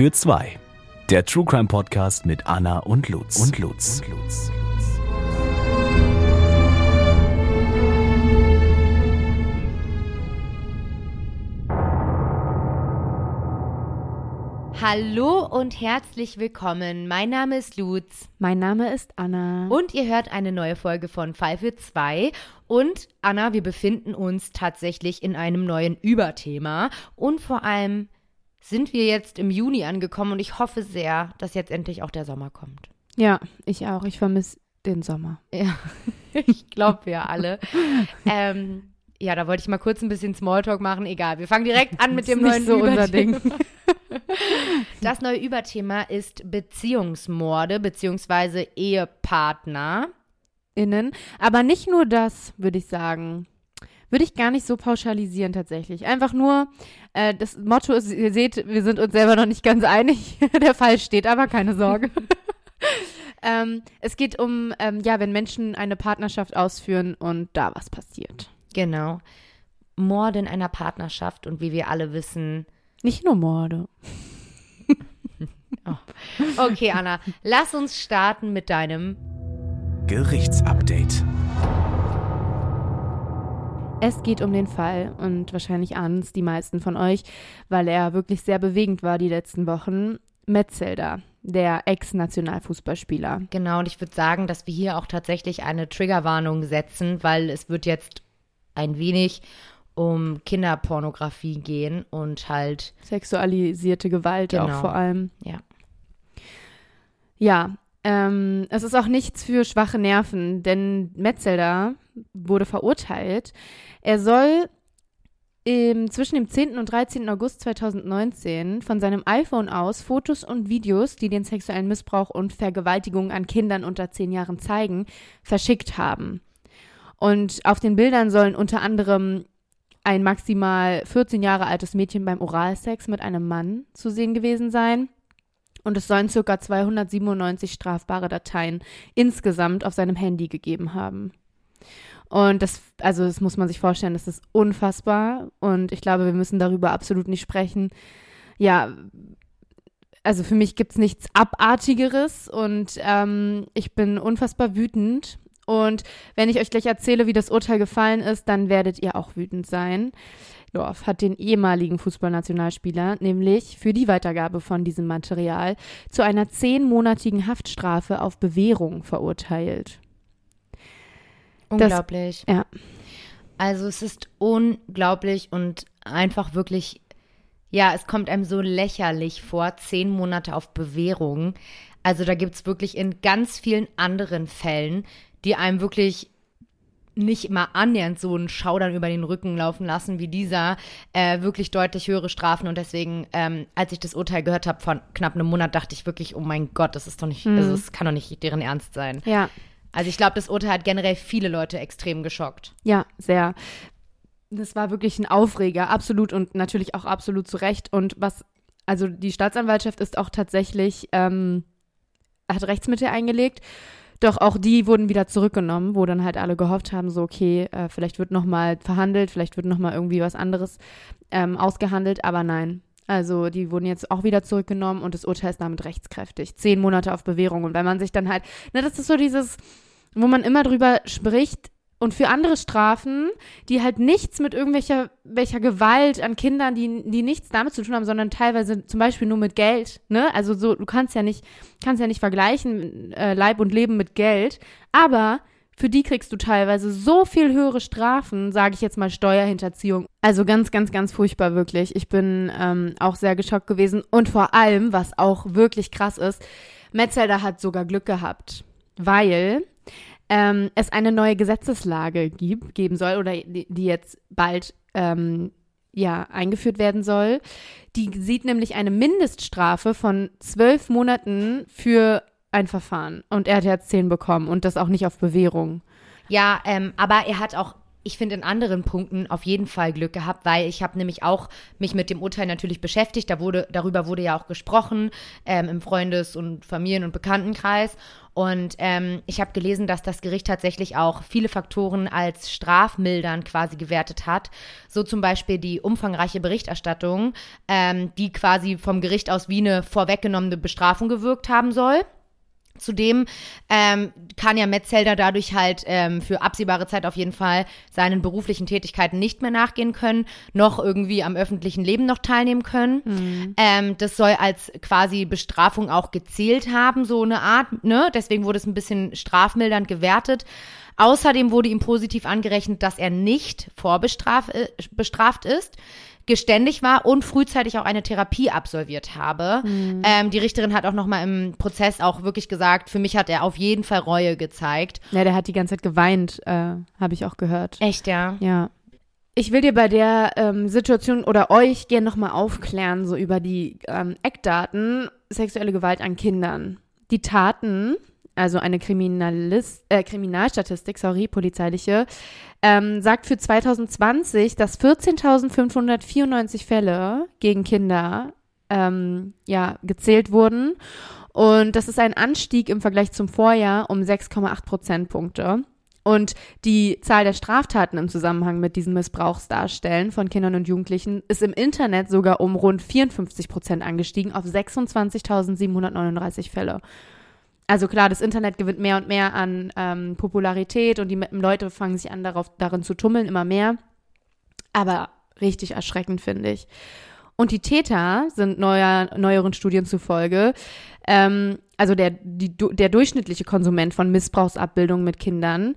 für zwei. Der True Crime Podcast mit Anna und Lutz. Hallo und herzlich willkommen. Mein Name ist Lutz. Mein Name ist Anna. Und ihr hört eine neue Folge von Fall für zwei. Und Anna, wir befinden uns tatsächlich in einem neuen Überthema. Und vor allem sind wir jetzt im Juni angekommen und ich hoffe sehr, dass jetzt endlich auch der Sommer kommt. Ja, ich auch. Ich vermisse den Sommer. Ja, ich glaube wir alle. Ja, da wollte ich mal kurz ein bisschen Smalltalk machen. Egal, wir fangen direkt an mit dem neuen Überthema. Das neue Überthema ist Beziehungsmorde bzw. EhepartnerInnen. Aber nicht nur das, würde ich sagen. Würde ich gar nicht so pauschalisieren tatsächlich. Einfach nur, das Motto ist, ihr seht, wir sind uns selber noch nicht ganz einig. Der Fall steht aber, keine Sorge. Es geht um, wenn Menschen eine Partnerschaft ausführen und da was passiert. Genau. Morde in einer Partnerschaft und wie wir alle wissen, nicht nur Morde. Oh. Okay, Anna, lass uns starten mit deinem Gerichtsupdate. Es geht um den Fall und wahrscheinlich ahnen es die meisten von euch, weil er wirklich sehr bewegend war die letzten Wochen. Metzelder, der Ex-Nationalfußballspieler. Genau, und ich würde sagen, dass wir hier auch tatsächlich eine Triggerwarnung setzen, weil es wird jetzt ein wenig um Kinderpornografie gehen und halt sexualisierte Gewalt auch vor allem. Ja. Ja, es ist auch nichts für schwache Nerven, denn Metzelder wurde verurteilt. Er soll zwischen dem 10. und 13. August 2019 von seinem iPhone aus Fotos und Videos, die den sexuellen Missbrauch und Vergewaltigung an Kindern unter 10 Jahren zeigen, verschickt haben. Und auf den Bildern sollen unter anderem ein maximal 14 Jahre altes Mädchen beim Oralsex mit einem Mann zu sehen gewesen sein. Und es sollen ca. 297 strafbare Dateien insgesamt auf seinem Handy gegeben haben. Und das muss man sich vorstellen, das ist unfassbar. Und ich glaube, wir müssen darüber absolut nicht sprechen. Ja, also für mich gibt es nichts Abartigeres und ich bin unfassbar wütend. Und wenn ich euch gleich erzähle, wie das Urteil gefallen ist, dann werdet ihr auch wütend sein. Dorf hat den ehemaligen Fußballnationalspieler nämlich für die Weitergabe von diesem Material zu einer 10-monatigen Haftstrafe auf Bewährung verurteilt. Unglaublich. Ja. Also es ist unglaublich und einfach wirklich, ja, es kommt einem so lächerlich vor, 10 Monate auf Bewährung. Also da gibt es wirklich in ganz vielen anderen Fällen, die einem wirklich nicht mal annähernd so einen Schaudern über den Rücken laufen lassen wie dieser, wirklich deutlich höhere Strafen. Und deswegen, als ich das Urteil gehört habe von knapp einem Monat, dachte ich wirklich, oh mein Gott, das ist doch nicht, also das kann doch nicht deren Ernst sein. Ja. Also ich glaube, das Urteil hat generell viele Leute extrem geschockt. Ja, sehr. Das war wirklich ein Aufreger, absolut und natürlich auch absolut zu Recht. Und also die Staatsanwaltschaft ist auch tatsächlich, hat Rechtsmittel eingelegt. Doch auch die wurden wieder zurückgenommen, wo dann halt alle gehofft haben, so okay, vielleicht wird nochmal verhandelt, vielleicht wird nochmal irgendwie was anderes ausgehandelt, aber nein. Also die wurden jetzt auch wieder zurückgenommen und das Urteil ist damit rechtskräftig. 10 Monate auf Bewährung. Und wenn man sich dann halt, das ist so dieses, wo man immer drüber spricht und für andere Strafen, die halt nichts mit welcher Gewalt an Kindern, die nichts damit zu tun haben, sondern teilweise zum Beispiel nur mit Geld, ne? Also so, du kannst ja nicht vergleichen, Leib und Leben mit Geld, aber für die kriegst du teilweise so viel höhere Strafen, sage ich jetzt mal Steuerhinterziehung. Also ganz, ganz, ganz furchtbar wirklich. Ich bin auch sehr geschockt gewesen und vor allem, was auch wirklich krass ist, Metzelder hat sogar Glück gehabt, weil es eine neue Gesetzeslage geben soll oder die jetzt bald eingeführt werden soll. Die sieht nämlich eine Mindeststrafe von 12 Monaten für ein Verfahren. Und er hat jetzt 10 bekommen und das auch nicht auf Bewährung. Ja, aber er hat auch ich finde, in anderen Punkten auf jeden Fall Glück gehabt, weil ich habe nämlich auch mich mit dem Urteil natürlich beschäftigt. Darüber wurde ja auch gesprochen im Freundes- und Familien- und Bekanntenkreis. Und ich habe gelesen, dass das Gericht tatsächlich auch viele Faktoren als strafmildernd quasi gewertet hat. So zum Beispiel die umfangreiche Berichterstattung, die quasi vom Gericht aus wie eine vorweggenommene Bestrafung gewirkt haben soll. Zudem kann ja Metzelder dadurch halt für absehbare Zeit auf jeden Fall seinen beruflichen Tätigkeiten nicht mehr nachgehen können, noch irgendwie am öffentlichen Leben noch teilnehmen können. Mhm. Das soll als quasi Bestrafung auch gezählt haben, so eine Art, ne? Deswegen wurde es ein bisschen strafmildernd gewertet. Außerdem wurde ihm positiv angerechnet, dass er nicht vorbestraft ist, geständig war und frühzeitig auch eine Therapie absolviert habe. Mhm. Die Richterin hat auch nochmal im Prozess auch wirklich gesagt, für mich hat er auf jeden Fall Reue gezeigt. Ja, der hat die ganze Zeit geweint, habe ich auch gehört. Echt, ja? Ja. Ich will dir bei der Situation oder euch gerne nochmal aufklären, so über die Eckdaten, sexuelle Gewalt an Kindern. Die Taten, also eine Kriminalstatistik, polizeiliche, sagt für 2020, dass 14.594 Fälle gegen Kinder gezählt wurden. Und das ist ein Anstieg im Vergleich zum Vorjahr um 6,8 Prozentpunkte. Und die Zahl der Straftaten im Zusammenhang mit diesen Missbrauchsdarstellen von Kindern und Jugendlichen ist im Internet sogar um rund 54% angestiegen auf 26.739 Fälle. Also klar, das Internet gewinnt mehr und mehr an Popularität und die Leute fangen sich an, darin zu tummeln, immer mehr. Aber richtig erschreckend, finde ich. Und die Täter sind neueren Studien zufolge, also der durchschnittliche Konsument von Missbrauchsabbildungen mit Kindern,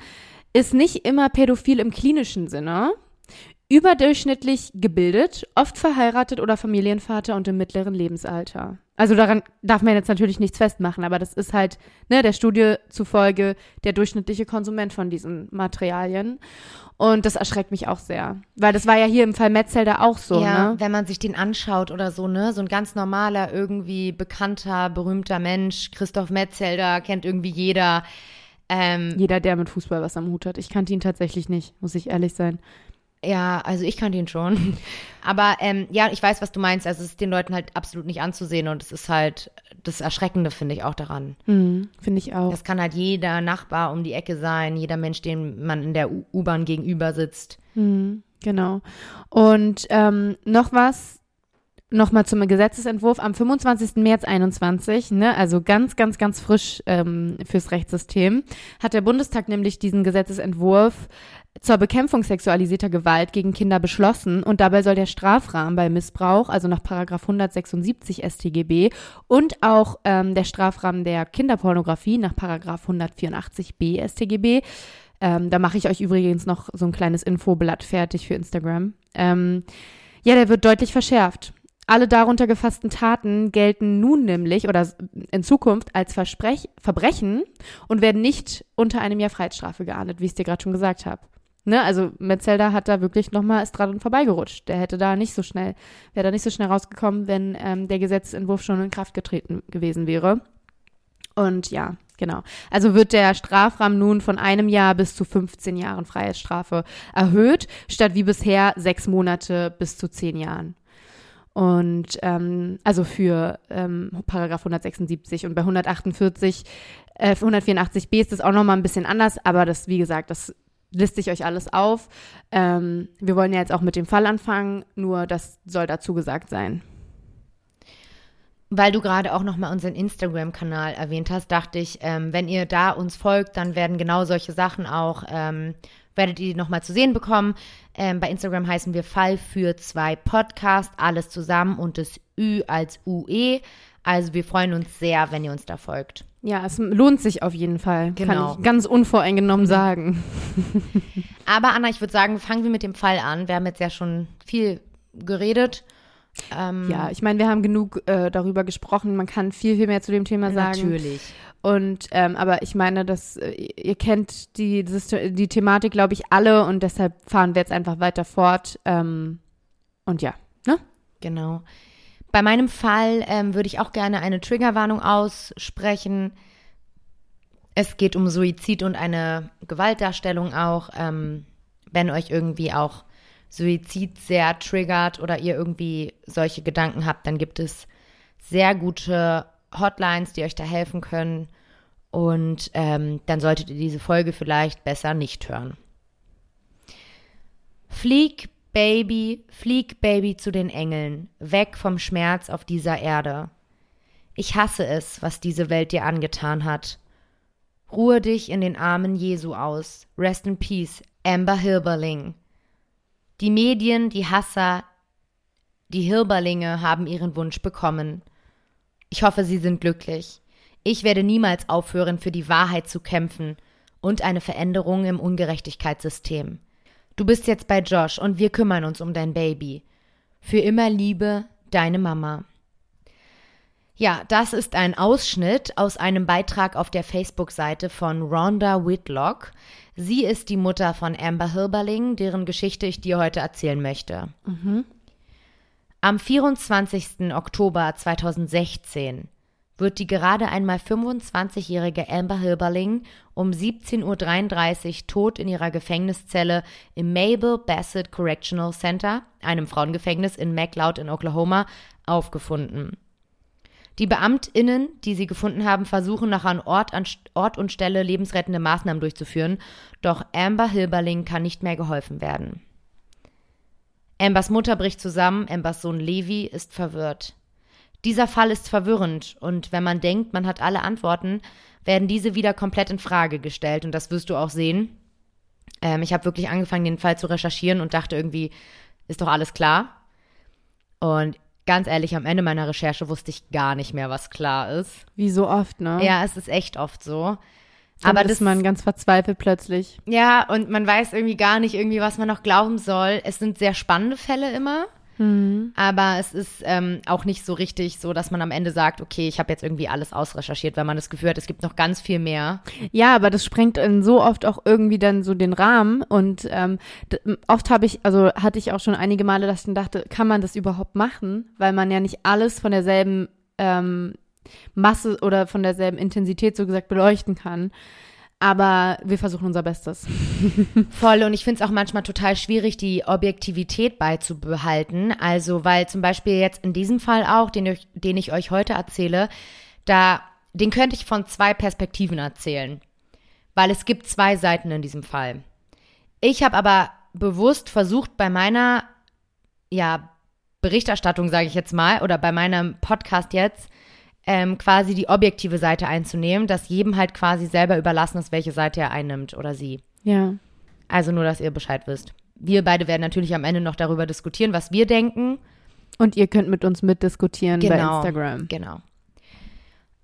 ist nicht immer pädophil im klinischen Sinne, überdurchschnittlich gebildet, oft verheiratet oder Familienvater und im mittleren Lebensalter. Also daran darf man jetzt natürlich nichts festmachen, aber das ist halt, ne, der Studie zufolge der durchschnittliche Konsument von diesen Materialien. Und das erschreckt mich auch sehr, weil das war ja hier im Fall Metzelder auch so. Ja, ne? Wenn man sich den anschaut oder so, ne, so ein ganz normaler, irgendwie bekannter, berühmter Mensch, Christoph Metzelder, kennt irgendwie jeder. Jeder, der mit Fußball was am Hut hat. Ich kannte ihn tatsächlich nicht, muss ich ehrlich sein. Ja, also ich kannte ihn schon. Aber ja, ich weiß, was du meinst. Also es ist den Leuten halt absolut nicht anzusehen. Und es ist halt das Erschreckende, finde ich, auch daran. Mhm, finde ich auch. Das kann halt jeder Nachbar um die Ecke sein, jeder Mensch, dem man in der U-Bahn gegenüber sitzt. Mhm, genau. Und nochmal zum Gesetzesentwurf. Am 25. März 2021, ne, also ganz, ganz, ganz frisch fürs Rechtssystem, hat der Bundestag nämlich diesen Gesetzesentwurf zur Bekämpfung sexualisierter Gewalt gegen Kinder beschlossen und dabei soll der Strafrahmen bei Missbrauch, also nach § 176 StGB und auch der Strafrahmen der Kinderpornografie nach § 184b StGB, da mache ich euch übrigens noch so ein kleines Infoblatt fertig für Instagram, der wird deutlich verschärft. Alle darunter gefassten Taten gelten nun nämlich oder in Zukunft als Verbrechen und werden nicht unter einem Jahr Freiheitsstrafe geahndet, wie ich es dir gerade schon gesagt habe. Ne, also Metzelder hat da wirklich nochmal dran vorbeigerutscht. Der wäre da nicht so schnell rausgekommen, wenn der Gesetzentwurf schon in Kraft getreten gewesen wäre. Und ja, genau. Also wird der Strafrahmen nun von einem Jahr bis zu 15 Jahren Freiheitsstrafe erhöht, statt wie bisher 6 Monate bis zu 10 Jahren. Und also für § 176 und bei 184b ist das auch nochmal ein bisschen anders, aber das, wie gesagt, das liste ich euch alles auf. Wir wollen ja jetzt auch mit dem Fall anfangen, nur das soll dazu gesagt sein. Weil du gerade auch nochmal unseren Instagram-Kanal erwähnt hast, dachte ich, wenn ihr da uns folgt, dann werden genau solche Sachen auch, werdet ihr nochmal zu sehen bekommen. Bei Instagram heißen wir Fall für zwei Podcast, alles zusammen und das Ü als UE. Also wir freuen uns sehr, wenn ihr uns da folgt. Ja, es lohnt sich auf jeden Fall, genau. Kann ich ganz unvoreingenommen sagen. Aber Anna, ich würde sagen, fangen wir mit dem Fall an. Wir haben jetzt ja schon viel geredet. Ja, ich meine, wir haben genug darüber gesprochen. Man kann viel, viel mehr zu dem Thema sagen. Natürlich. Und, aber ich meine, dass ihr kennt die Thematik, glaube ich, alle und deshalb fahren wir jetzt einfach weiter fort. Und ja, ne? Genau. Bei meinem Fall würde ich auch gerne eine Triggerwarnung aussprechen. Es geht um Suizid und eine Gewaltdarstellung auch. wenn euch irgendwie auch Suizid sehr triggert oder ihr irgendwie solche Gedanken habt, dann gibt es sehr gute Hotlines, die euch da helfen können. Und dann solltet ihr diese Folge vielleicht besser nicht hören. Flieg, Baby, zu den Engeln, weg vom Schmerz auf dieser Erde. Ich hasse es, was diese Welt dir angetan hat. Ruhe dich in den Armen Jesu aus. Rest in peace, Amber Hilberling. Die Medien, die Hasser, die Hilberlinge haben ihren Wunsch bekommen. Ich hoffe, sie sind glücklich. Ich werde niemals aufhören, für die Wahrheit zu kämpfen und eine Veränderung im Ungerechtigkeitssystem. Du bist jetzt bei Josh und wir kümmern uns um dein Baby. Für immer Liebe, deine Mama. Ja, das ist ein Ausschnitt aus einem Beitrag auf der Facebook-Seite von Rhonda Whitlock. Sie ist die Mutter von Amber Hilberling, deren Geschichte ich dir heute erzählen möchte. Mhm. Am 24. Oktober 2016 wird die gerade einmal 25-jährige Amber Hilberling um 17.33 Uhr tot in ihrer Gefängniszelle im Mabel Bassett Correctional Center, einem Frauengefängnis in McLeod in Oklahoma, aufgefunden. Die BeamtInnen, die sie gefunden haben, versuchen nach an Ort und Stelle lebensrettende Maßnahmen durchzuführen, doch Amber Hilberling kann nicht mehr geholfen werden. Ambers Mutter bricht zusammen, Ambers Sohn Levi ist verwirrt. Dieser Fall ist verwirrend und wenn man denkt, man hat alle Antworten, werden diese wieder komplett in Frage gestellt und das wirst du auch sehen. Ich habe wirklich angefangen, den Fall zu recherchieren und dachte irgendwie, ist doch alles klar. Und ganz ehrlich, am Ende meiner Recherche wusste ich gar nicht mehr, was klar ist. Wie so oft, ne? Ja, es ist echt oft so. Dann aber ist man ganz verzweifelt plötzlich. Ja, und man weiß irgendwie gar nicht, was man noch glauben soll. Es sind sehr spannende Fälle immer. Mhm. Aber es ist auch nicht so richtig so, dass man am Ende sagt, okay, ich habe jetzt irgendwie alles ausrecherchiert, weil man das Gefühl hat, es gibt noch ganz viel mehr. Ja, aber das sprengt so oft auch irgendwie dann so den Rahmen und oft hatte ich auch schon einige Male, dass ich dann dachte, kann man das überhaupt machen, weil man ja nicht alles von derselben Masse oder von derselben Intensität so gesagt beleuchten kann. Aber wir versuchen unser Bestes. Voll, und ich finde es auch manchmal total schwierig, die Objektivität beizubehalten. Also, weil zum Beispiel jetzt in diesem Fall auch, den ich euch heute erzähle, den könnte ich von zwei Perspektiven erzählen. Weil es gibt zwei Seiten in diesem Fall. Ich habe aber bewusst versucht, bei meiner Berichterstattung, sage ich jetzt mal, oder bei meinem Podcast jetzt, quasi die objektive Seite einzunehmen, dass jedem halt quasi selber überlassen ist, welche Seite er einnimmt oder sie. Ja. Also nur, dass ihr Bescheid wisst. Wir beide werden natürlich am Ende noch darüber diskutieren, was wir denken. Und ihr könnt mit uns mitdiskutieren bei Instagram. Genau.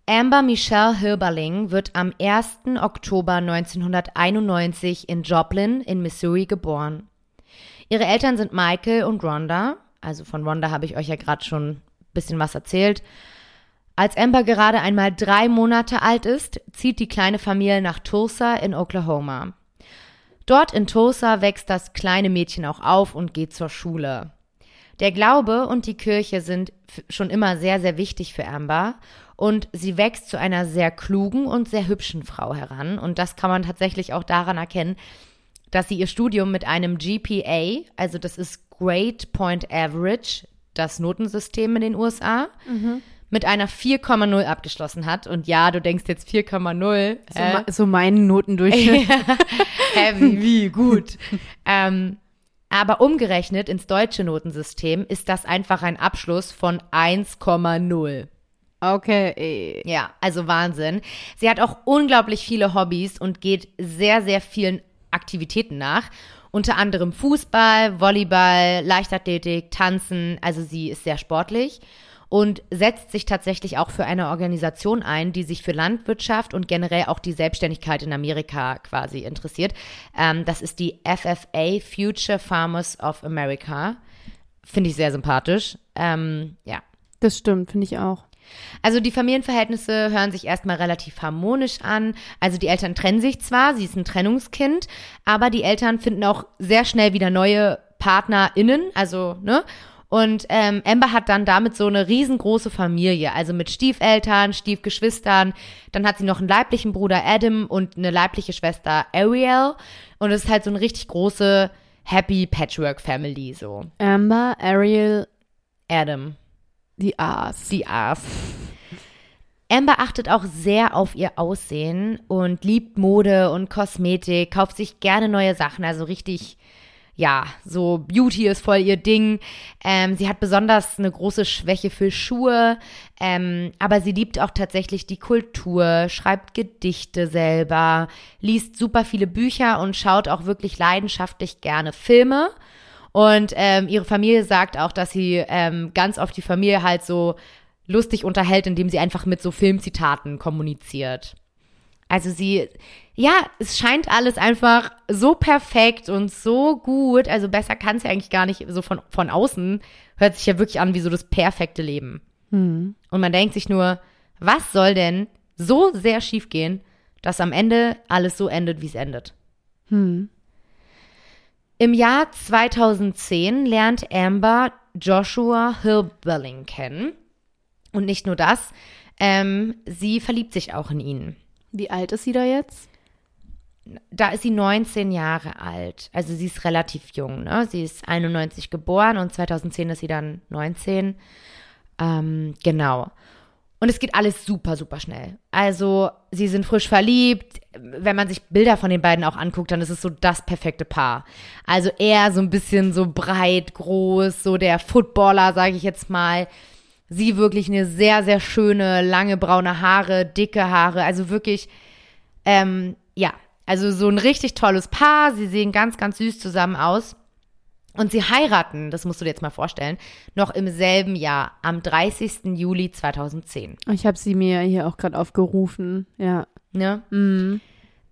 Amber Michelle Hilberling wird am 1. Oktober 1991 in Joplin in Missouri geboren. Ihre Eltern sind Michael und Rhonda. Also von Rhonda habe ich euch ja gerade schon ein bisschen was erzählt. Als Amber gerade einmal 3 Monate alt ist, zieht die kleine Familie nach Tulsa in Oklahoma. Dort in Tulsa wächst das kleine Mädchen auch auf und geht zur Schule. Der Glaube und die Kirche sind schon immer sehr, sehr wichtig für Amber und sie wächst zu einer sehr klugen und sehr hübschen Frau heran. Und das kann man tatsächlich auch daran erkennen, dass sie ihr Studium mit einem GPA, also das ist Grade Point Average, das Notensystem in den USA, mit einer 4,0 abgeschlossen hat. Und ja, du denkst jetzt 4,0. So meinen Notendurchschnitt. Wie gut. Aber umgerechnet ins deutsche Notensystem ist das einfach ein Abschluss von 1,0. Okay. Ja, also Wahnsinn. Sie hat auch unglaublich viele Hobbys und geht sehr, sehr vielen Aktivitäten nach. Unter anderem Fußball, Volleyball, Leichtathletik, Tanzen. Also sie ist sehr sportlich. Und setzt sich tatsächlich auch für eine Organisation ein, die sich für Landwirtschaft und generell auch die Selbstständigkeit in Amerika quasi interessiert. Das ist die FFA, Future Farmers of America. Finde ich sehr sympathisch. Ja. Das stimmt, finde ich auch. Also die Familienverhältnisse hören sich erstmal relativ harmonisch an. Also die Eltern trennen sich zwar, sie ist ein Trennungskind, aber die Eltern finden auch sehr schnell wieder neue PartnerInnen, also, ne? Und Amber hat dann damit so eine riesengroße Familie, also mit Stiefeltern, Stiefgeschwistern. Dann hat sie noch einen leiblichen Bruder Adam und eine leibliche Schwester Ariel. Und es ist halt so eine richtig große Happy Patchwork Family so. Amber, Ariel, Adam. Die A's. Die A's. Amber achtet auch sehr auf ihr Aussehen und liebt Mode und Kosmetik, kauft sich gerne neue Sachen, also richtig, ja, so Beauty ist voll ihr Ding. Sie hat besonders eine große Schwäche für Schuhe, aber sie liebt auch tatsächlich die Kultur, schreibt Gedichte selber, liest super viele Bücher und schaut auch wirklich leidenschaftlich gerne Filme. Und ihre Familie sagt auch, dass sie ganz oft die Familie halt so lustig unterhält, indem sie einfach mit so Filmzitaten kommuniziert. Also sie, ja, es scheint alles einfach so perfekt und so gut. Also besser kann es ja eigentlich gar nicht, so von außen hört sich ja wirklich an wie so das perfekte Leben. Mhm. Und man denkt sich nur, was soll denn so sehr schief gehen, dass am Ende alles so endet, wie es endet? Mhm. Im Jahr 2010 lernt Amber Joshua Hilberling kennen. Und nicht nur das, sie verliebt sich auch in ihn. Wie alt ist sie da jetzt? Da ist sie 19 Jahre alt. Also sie ist relativ jung, ne? Sie ist 91 geboren und 2010 ist sie dann 19. Genau. Und es geht alles super, super schnell. Also sie sind frisch verliebt. Wenn man sich Bilder von den beiden auch anguckt, dann ist es so das perfekte Paar. Also er so ein bisschen so breit, groß, so der Footballer, sage ich jetzt mal. Sie wirklich eine sehr, sehr schöne, lange braune Haare, dicke Haare, also wirklich, ja, also so ein richtig tolles Paar. Sie sehen ganz, ganz süß zusammen aus. Und sie heiraten, das musst du dir jetzt mal vorstellen, noch im selben Jahr, am 30. Juli 2010. Ich habe sie mir hier auch gerade aufgerufen, ja. Ne? Mhm.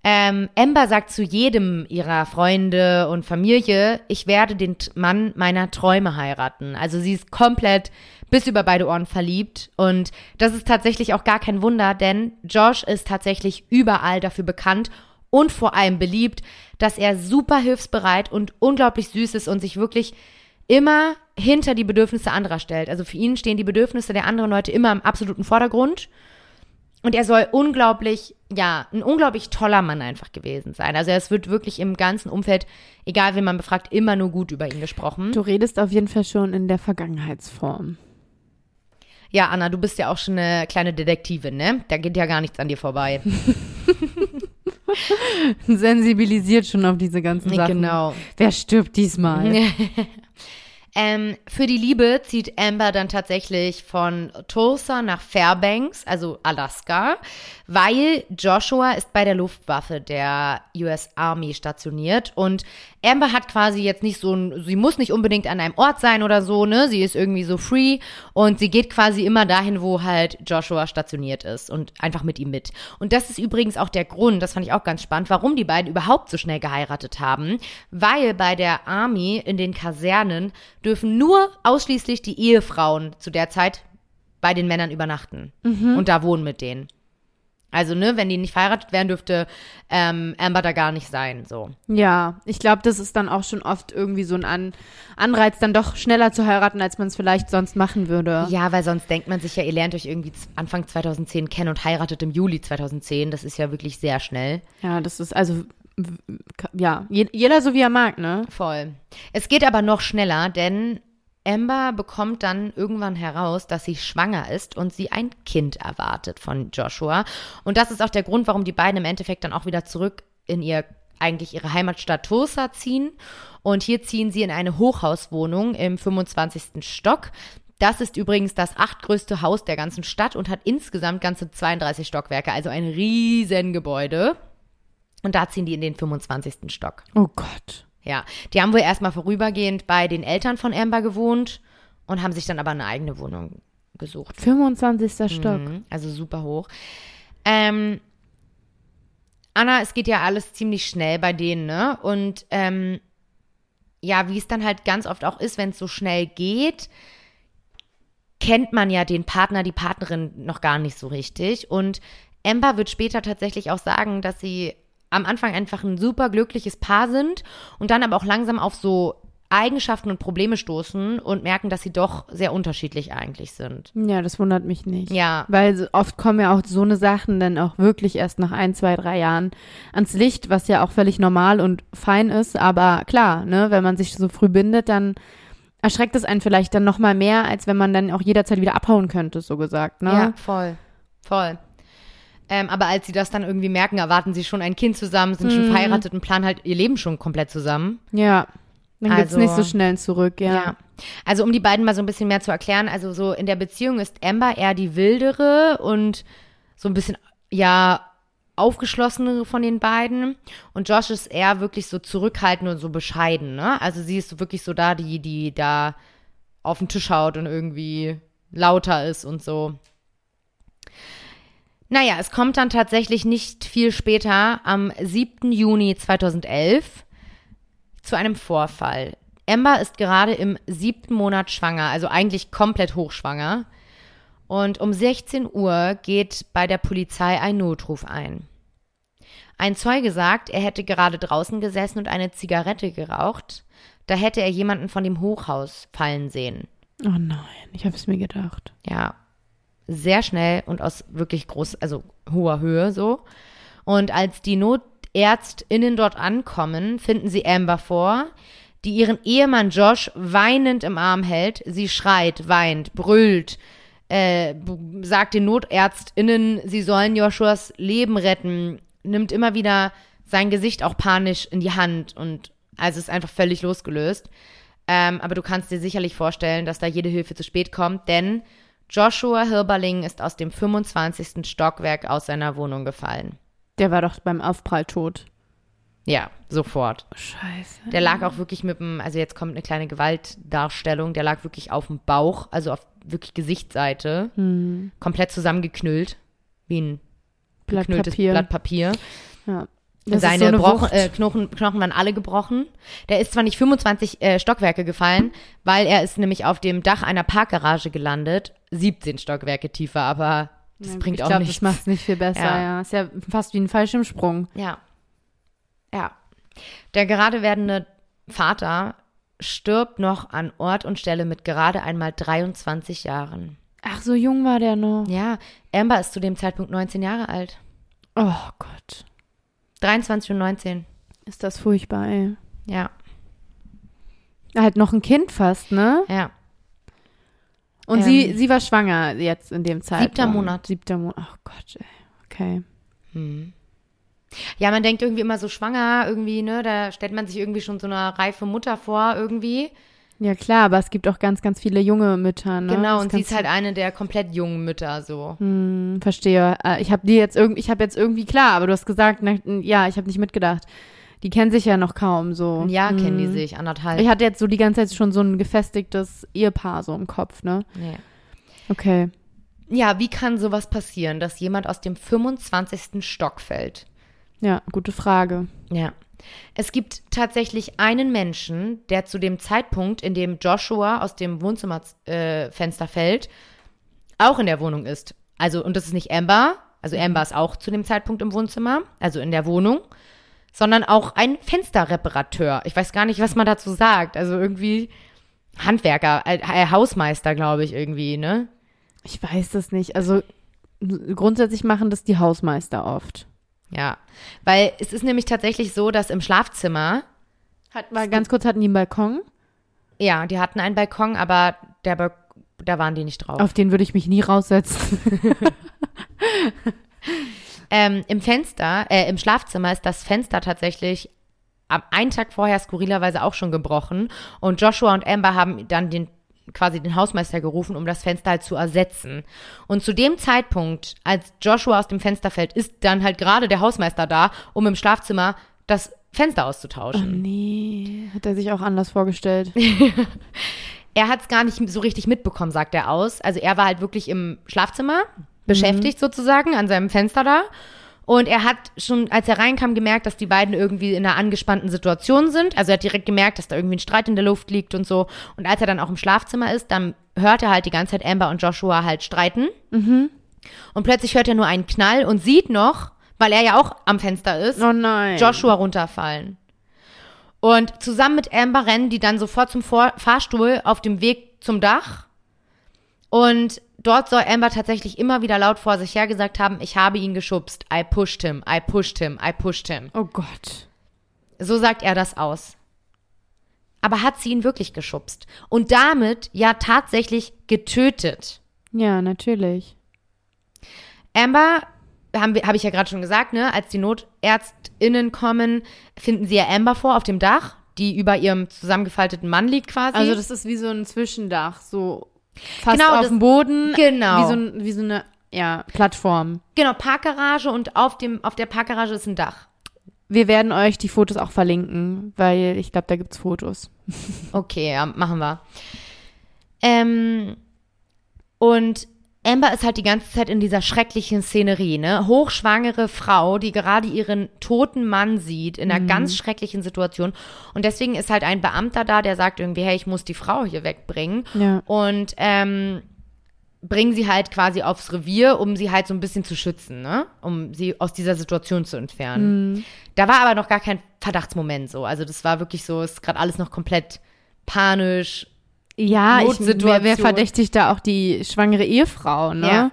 Amber sagt zu jedem ihrer Freunde und Familie, ich werde den Mann meiner Träume heiraten. Also sie ist komplett bis über beide Ohren verliebt. Und das ist tatsächlich auch gar kein Wunder, denn Josh ist tatsächlich überall dafür bekannt und vor allem beliebt, dass er super hilfsbereit und unglaublich süß ist und sich wirklich immer hinter die Bedürfnisse anderer stellt. Also für ihn stehen die Bedürfnisse der anderen Leute immer im absoluten Vordergrund. Und er soll unglaublich, ja, ein unglaublich toller Mann einfach gewesen sein. Also es wird wirklich im ganzen Umfeld, egal wen man befragt, immer nur gut über ihn gesprochen. Du redest auf jeden Fall schon in der Vergangenheitsform. Ja, Anna, du bist ja auch schon eine kleine Detektivin, ne? Da geht ja gar nichts an dir vorbei. Sensibilisiert schon auf diese ganzen Sachen. Genau. Wer stirbt diesmal? Für die Liebe zieht Amber dann tatsächlich von Tulsa nach Fairbanks, also Alaska, weil Joshua ist bei der Luftwaffe der US Army stationiert und Amber hat quasi jetzt nicht so ein, sie muss nicht unbedingt an einem Ort sein oder so, ne? Sie ist irgendwie so free und sie geht quasi immer dahin, wo halt Joshua stationiert ist und einfach mit ihm mit. Und das ist übrigens auch der Grund, das fand ich auch ganz spannend, warum die beiden überhaupt so schnell geheiratet haben, weil bei der Army in den Kasernen dürfen nur ausschließlich die Ehefrauen zu der Zeit bei den Männern übernachten und da wohnen mit denen. Also, ne, wenn die nicht verheiratet wären, dürfte Amber da gar nicht sein, so. Ja, ich glaube, das ist dann auch schon oft irgendwie so ein Anreiz, dann doch schneller zu heiraten, als man es vielleicht sonst machen würde. Ja, weil sonst denkt man sich ja, ihr lernt euch irgendwie Anfang 2010 kennen und heiratet im Juli 2010. Das ist ja wirklich sehr schnell. Ja, das ist also... Ja, jeder so wie er mag, ne? Voll. Es geht aber noch schneller, denn Amber bekommt dann irgendwann heraus, dass sie schwanger ist und sie ein Kind erwartet von Joshua. Und das ist auch der Grund, warum die beiden im Endeffekt dann auch wieder zurück in ihre Heimatstadt Tulsa ziehen. Und hier ziehen sie in eine Hochhauswohnung im 25. Stock. Das ist übrigens das 8. größte Haus der ganzen Stadt und hat insgesamt ganze 32 Stockwerke, also ein riesen Gebäude. Und da ziehen die in den 25. Stock. Oh Gott. Ja, die haben wohl erstmal vorübergehend bei den Eltern von Amber gewohnt und haben sich dann aber eine eigene Wohnung gesucht. 25. Stock. Also super hoch. Anna, es geht ja alles ziemlich schnell bei denen, ne? Und ja, wie es dann halt ganz oft auch ist, wenn es so schnell geht, kennt man ja den Partner, die Partnerin noch gar nicht so richtig. Und Amber wird später tatsächlich auch sagen, dass sie am Anfang einfach ein super glückliches Paar sind und dann aber auch langsam auf so Eigenschaften und Probleme stoßen und merken, dass sie doch sehr unterschiedlich eigentlich sind. Ja, das wundert mich nicht. Ja. Weil oft kommen ja auch so eine Sachen dann auch wirklich erst nach 1, 2, 3 Jahren ans Licht, was ja auch völlig normal und fein ist. Aber klar, ne, wenn man sich so früh bindet, dann erschreckt es einen vielleicht dann nochmal mehr, als wenn man dann auch jederzeit wieder abhauen könnte, so gesagt, ne? Ja, voll. Voll. Aber als sie das dann irgendwie merken, erwarten sie schon ein Kind zusammen, sind schon verheiratet und planen halt ihr Leben schon komplett zusammen. Ja. Dann gibt's also nicht so schnell zurück, ja. Also um die beiden mal so ein bisschen mehr zu erklären, also so in der Beziehung ist Amber eher die wildere und so ein bisschen, ja, aufgeschlossenere von den beiden und Josh ist eher wirklich so zurückhaltend und so bescheiden, ne? Also sie ist wirklich so da, die da auf den Tisch haut und irgendwie lauter ist und so. Naja, es kommt dann tatsächlich nicht viel später, am 7. Juni 2011, zu einem Vorfall. Amber ist gerade im 7. Monat schwanger, also eigentlich komplett hochschwanger. Und um 16 Uhr geht bei der Polizei ein Notruf ein. Ein Zeuge sagt, er hätte gerade draußen gesessen und eine Zigarette geraucht. Da hätte er jemanden von dem Hochhaus fallen sehen. Oh nein, ich habe es mir gedacht. Ja, sehr schnell und aus wirklich hoher Höhe so. Und als die NotärztInnen dort ankommen, finden sie Amber vor, die ihren Ehemann Josh weinend im Arm hält. Sie schreit, weint, brüllt, sagt den NotärztInnen, sie sollen Joshuas Leben retten, nimmt immer wieder sein Gesicht auch panisch in die Hand und also ist einfach völlig losgelöst. Aber du kannst dir sicherlich vorstellen, dass da jede Hilfe zu spät kommt, denn Joshua Hilberling ist aus dem 25. Stockwerk aus seiner Wohnung gefallen. Der war doch beim Aufprall tot. Ja, sofort. Scheiße. Der lag auch wirklich also jetzt kommt eine kleine Gewaltdarstellung, der lag wirklich auf dem Bauch, also auf wirklich Gesichtsseite, komplett zusammengeknüllt, wie ein geknülltes Blatt Papier. Ja. Seine Knochen waren alle gebrochen. Der ist zwar nicht 25 Stockwerke gefallen, weil er ist nämlich auf dem Dach einer Parkgarage gelandet, 17 Stockwerke tiefer, aber das bringt auch nichts. Ich glaube, das macht es nicht viel besser, ja. Ist ja fast wie ein Fallschirmsprung. Ja. Ja. Der gerade werdende Vater stirbt noch an Ort und Stelle mit gerade einmal 23 Jahren. Ach, so jung war der noch. Ja, Amber ist zu dem Zeitpunkt 19 Jahre alt. Oh Gott. 23 und 19. Ist das furchtbar, ey. Ja. Halt noch ein Kind fast, ne? Ja. Und sie war schwanger jetzt in dem Zeitpunkt. 7. Monat. Oh Gott, ey. Okay. Ja, man denkt irgendwie immer so schwanger irgendwie, ne? Da stellt man sich irgendwie schon so eine reife Mutter vor irgendwie. Ja, klar, aber es gibt auch ganz, ganz viele junge Mütter, ne? Genau, und sie ist halt eine der komplett jungen Mütter, so. Verstehe. Ich habe jetzt irgendwie klar, aber du hast gesagt, ja, ich habe nicht mitgedacht. Die kennen sich ja noch kaum so. Ja, kennen die sich, anderthalb. Ich hatte jetzt so die ganze Zeit schon so ein gefestigtes Ehepaar so im Kopf, ne? Nee. Okay. Ja, wie kann sowas passieren, dass jemand aus dem 25. Stock fällt? Ja, gute Frage. Ja. Es gibt tatsächlich einen Menschen, der zu dem Zeitpunkt, in dem Joshua aus dem Wohnzimmerfenster fällt, auch in der Wohnung ist. Also, und das ist nicht Amber, also Amber ist auch zu dem Zeitpunkt im Wohnzimmer, also in der Wohnung, sondern auch ein Fensterreparateur. Ich weiß gar nicht, was man dazu sagt. Also irgendwie Handwerker, Hausmeister, glaube ich, irgendwie, ne? Ich weiß das nicht. Also grundsätzlich machen das die Hausmeister oft. Ja, weil es ist nämlich tatsächlich so, dass im Schlafzimmer hatten die einen Balkon? Ja, die hatten einen Balkon, aber da waren die nicht drauf. Auf den würde ich mich nie raussetzen. Im Schlafzimmer ist das Fenster tatsächlich am einen Tag vorher skurrilerweise auch schon gebrochen und Joshua und Amber haben dann quasi den Hausmeister gerufen, um das Fenster halt zu ersetzen. Und zu dem Zeitpunkt, als Joshua aus dem Fenster fällt, ist dann halt gerade der Hausmeister da, um im Schlafzimmer das Fenster auszutauschen. Oh nee, hat er sich auch anders vorgestellt. Er hat es gar nicht so richtig mitbekommen, sagt er aus. Also er war halt wirklich im Schlafzimmer, beschäftigt sozusagen, an seinem Fenster da. Und er hat schon, als er reinkam, gemerkt, dass die beiden irgendwie in einer angespannten Situation sind. Also er hat direkt gemerkt, dass da irgendwie ein Streit in der Luft liegt und so. Und als er dann auch im Schlafzimmer ist, dann hört er halt die ganze Zeit Amber und Joshua halt streiten. Und plötzlich hört er nur einen Knall und sieht noch, weil er ja auch am Fenster ist, Joshua runterfallen. Und zusammen mit Amber rennen die dann sofort zum Fahrstuhl auf dem Weg zum Dach. Und dort soll Amber tatsächlich immer wieder laut vor sich her gesagt haben, ich habe ihn geschubst. I pushed him, I pushed him, I pushed him. Oh Gott. So sagt er das aus. Aber hat sie ihn wirklich geschubst? Und damit ja tatsächlich getötet. Ja, natürlich. Amber, habe ich ja gerade schon gesagt, ne, als die NotärztInnen kommen, finden sie ja Amber vor auf dem Dach, die über ihrem zusammengefalteten Mann liegt quasi. Also das ist wie so ein Zwischendach, so fast genau, auf das, dem Boden, genau. wie so eine ja, Plattform. Genau, Parkgarage und auf der Parkgarage ist ein Dach. Wir werden euch die Fotos auch verlinken, weil ich glaube, da gibt's Fotos. Okay, ja, machen wir. Und Amber ist halt die ganze Zeit in dieser schrecklichen Szenerie, ne? Hochschwangere Frau, die gerade ihren toten Mann sieht, in einer ganz schrecklichen Situation. Und deswegen ist halt ein Beamter da, der sagt irgendwie, hey, ich muss die Frau hier wegbringen. Ja. Und bringen sie halt quasi aufs Revier, um sie halt so ein bisschen zu schützen, ne? Um sie aus dieser Situation zu entfernen. Mhm. Da war aber noch gar kein Verdachtsmoment so. Also das war wirklich so, ist gerade alles noch komplett panisch. Ja, wer verdächtigt da auch die schwangere Ehefrau, ne? Ja.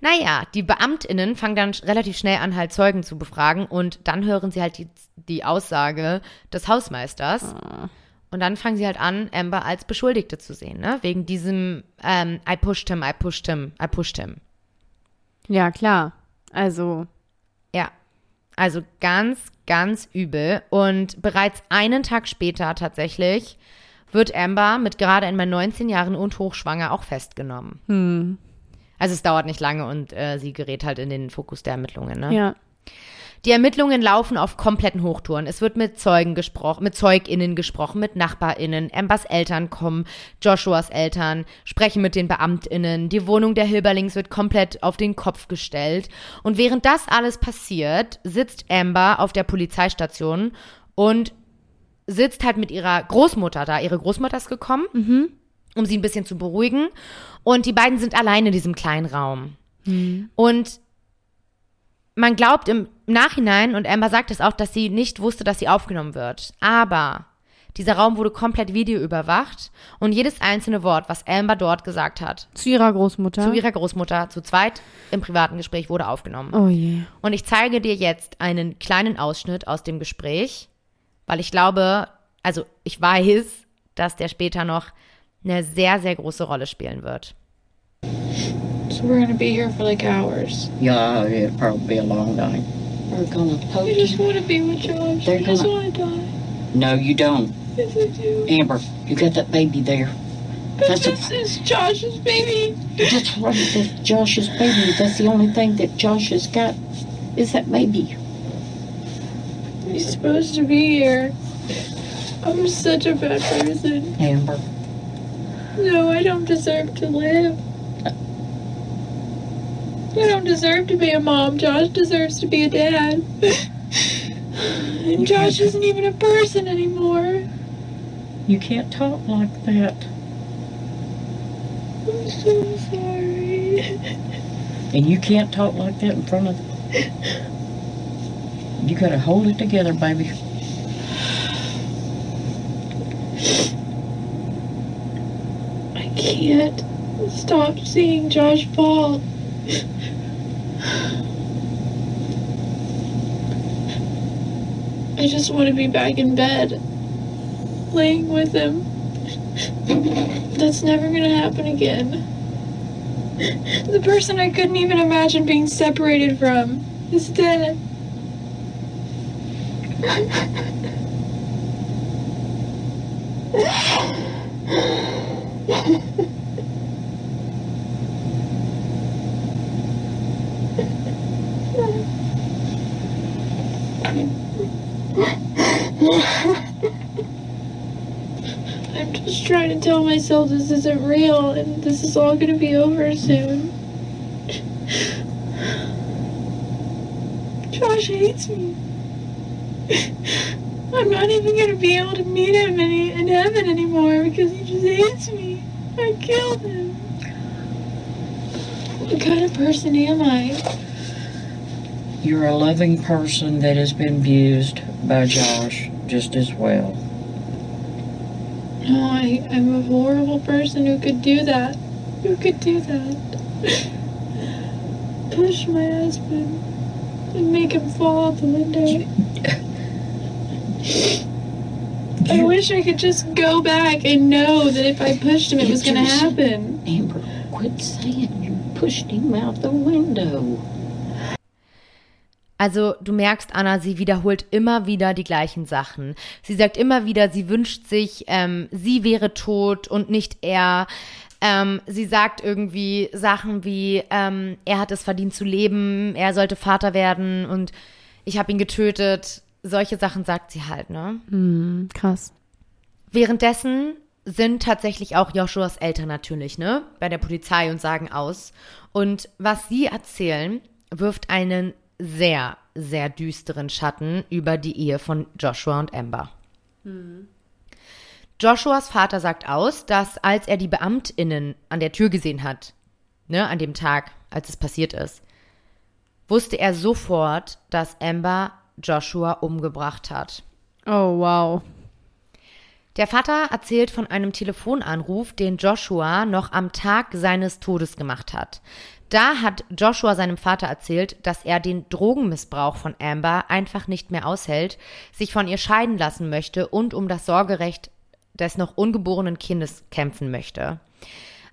Naja, die BeamtInnen fangen dann relativ schnell an, halt Zeugen zu befragen und dann hören sie halt die Aussage des Hausmeisters. Oh. Und dann fangen sie halt an, Amber als Beschuldigte zu sehen, ne? Wegen diesem I pushed him, I pushed him, I pushed him. Ja, klar. Also. Ja. Also ganz, ganz übel. Und bereits einen Tag später tatsächlich wird Amber mit gerade einmal 19 Jahren und hochschwanger auch festgenommen. Hm. Also es dauert nicht lange und sie gerät halt in den Fokus der Ermittlungen, ne? Ja. Die Ermittlungen laufen auf kompletten Hochtouren. Es wird mit Zeugen gesprochen, mit ZeugInnen gesprochen, mit NachbarInnen. Ambers Eltern kommen, Joshuas Eltern sprechen mit den BeamtInnen. Die Wohnung der Hilberlings wird komplett auf den Kopf gestellt. Und während das alles passiert, sitzt Amber auf der Polizeistation und sitzt halt mit ihrer Großmutter da. Ihre Großmutter ist gekommen, um sie ein bisschen zu beruhigen. Und die beiden sind allein in diesem kleinen Raum. Mhm. Und man glaubt im Nachhinein, und Amber sagt es auch, dass sie nicht wusste, dass sie aufgenommen wird. Aber dieser Raum wurde komplett videoüberwacht und jedes einzelne Wort, was Amber dort gesagt hat. Zu ihrer Großmutter, zu zweit im privaten Gespräch wurde aufgenommen. Oh je. Und ich zeige dir jetzt einen kleinen Ausschnitt aus dem Gespräch, weil ich glaube, also ich weiß, dass der später noch eine sehr, sehr große Rolle spielen wird. So we're gonna be here for like hours. Yeah, it'll probably be a long night. We're gonna poke you. You just wanna be with Josh. You just wanna die. No, you don't. Yes, I do. Amber, you got that baby there. This is Josh's baby. That's right, that's Josh's baby. That's the only thing that Josh has got is that baby. He's supposed to be here. I'm such a bad person. Amber. No, I don't deserve to live. I don't deserve to be a mom. Josh deserves to be a dad. And Josh isn't even a person anymore. You can't talk like that. I'm so sorry. And you can't talk like that in front of them. You gotta hold it together, baby. I can't stop seeing Josh fall. I just want to be back in bed, laying with him. That's never going to happen again. The person I couldn't even imagine being separated from is dead. I'm just trying to tell myself this isn't real and this is all going to be over soon. Josh hates me. I'm not even going to be able to meet him in heaven anymore because he just hates me. I killed him. What kind of person am I? You're a loving person that has been abused by Josh. just as well. No, I'm a horrible person who could do that. Who could do that? Push my husband and make him fall out the window. I wish I could just go back and know that if I pushed him, it was going to happen. Amber, quit saying you pushed him out the window. Also du merkst, Anna, sie wiederholt immer wieder die gleichen Sachen. Sie sagt immer wieder, sie wünscht sich, sie wäre tot und nicht er. Sie sagt irgendwie Sachen wie, er hat es verdient zu leben, er sollte Vater werden und ich habe ihn getötet. Solche Sachen sagt sie halt, ne? Mhm, krass. Währenddessen sind tatsächlich auch Joshuas Eltern natürlich, ne? Bei der Polizei und sagen aus. Und was sie erzählen, wirft einen sehr, sehr düsteren Schatten über die Ehe von Joshua und Amber. Mhm. Joshuas Vater sagt aus, dass als er die BeamtInnen an der Tür gesehen hat, ne, an dem Tag, als es passiert ist, wusste er sofort, dass Amber Joshua umgebracht hat. Oh, wow. Der Vater erzählt von einem Telefonanruf, den Joshua noch am Tag seines Todes gemacht hat. Da hat Joshua seinem Vater erzählt, dass er den Drogenmissbrauch von Amber einfach nicht mehr aushält, sich von ihr scheiden lassen möchte und um das Sorgerecht des noch ungeborenen Kindes kämpfen möchte.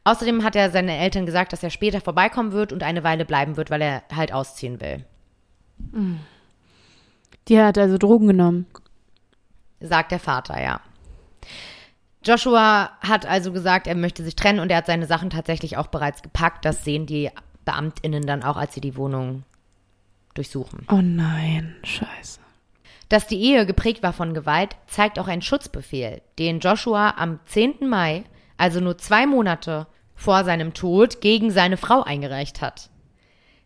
Außerdem hat er seinen Eltern gesagt, dass er später vorbeikommen wird und eine Weile bleiben wird, weil er halt ausziehen will. Die hat also Drogen genommen. Sagt der Vater, ja. Joshua hat also gesagt, er möchte sich trennen und er hat seine Sachen tatsächlich auch bereits gepackt. Das sehen die BeamtInnen dann auch, als sie die Wohnung durchsuchen. Oh nein, scheiße. Dass die Ehe geprägt war von Gewalt, zeigt auch ein Schutzbefehl, den Joshua am 10. Mai, also nur 2 Monate vor seinem Tod, gegen seine Frau eingereicht hat.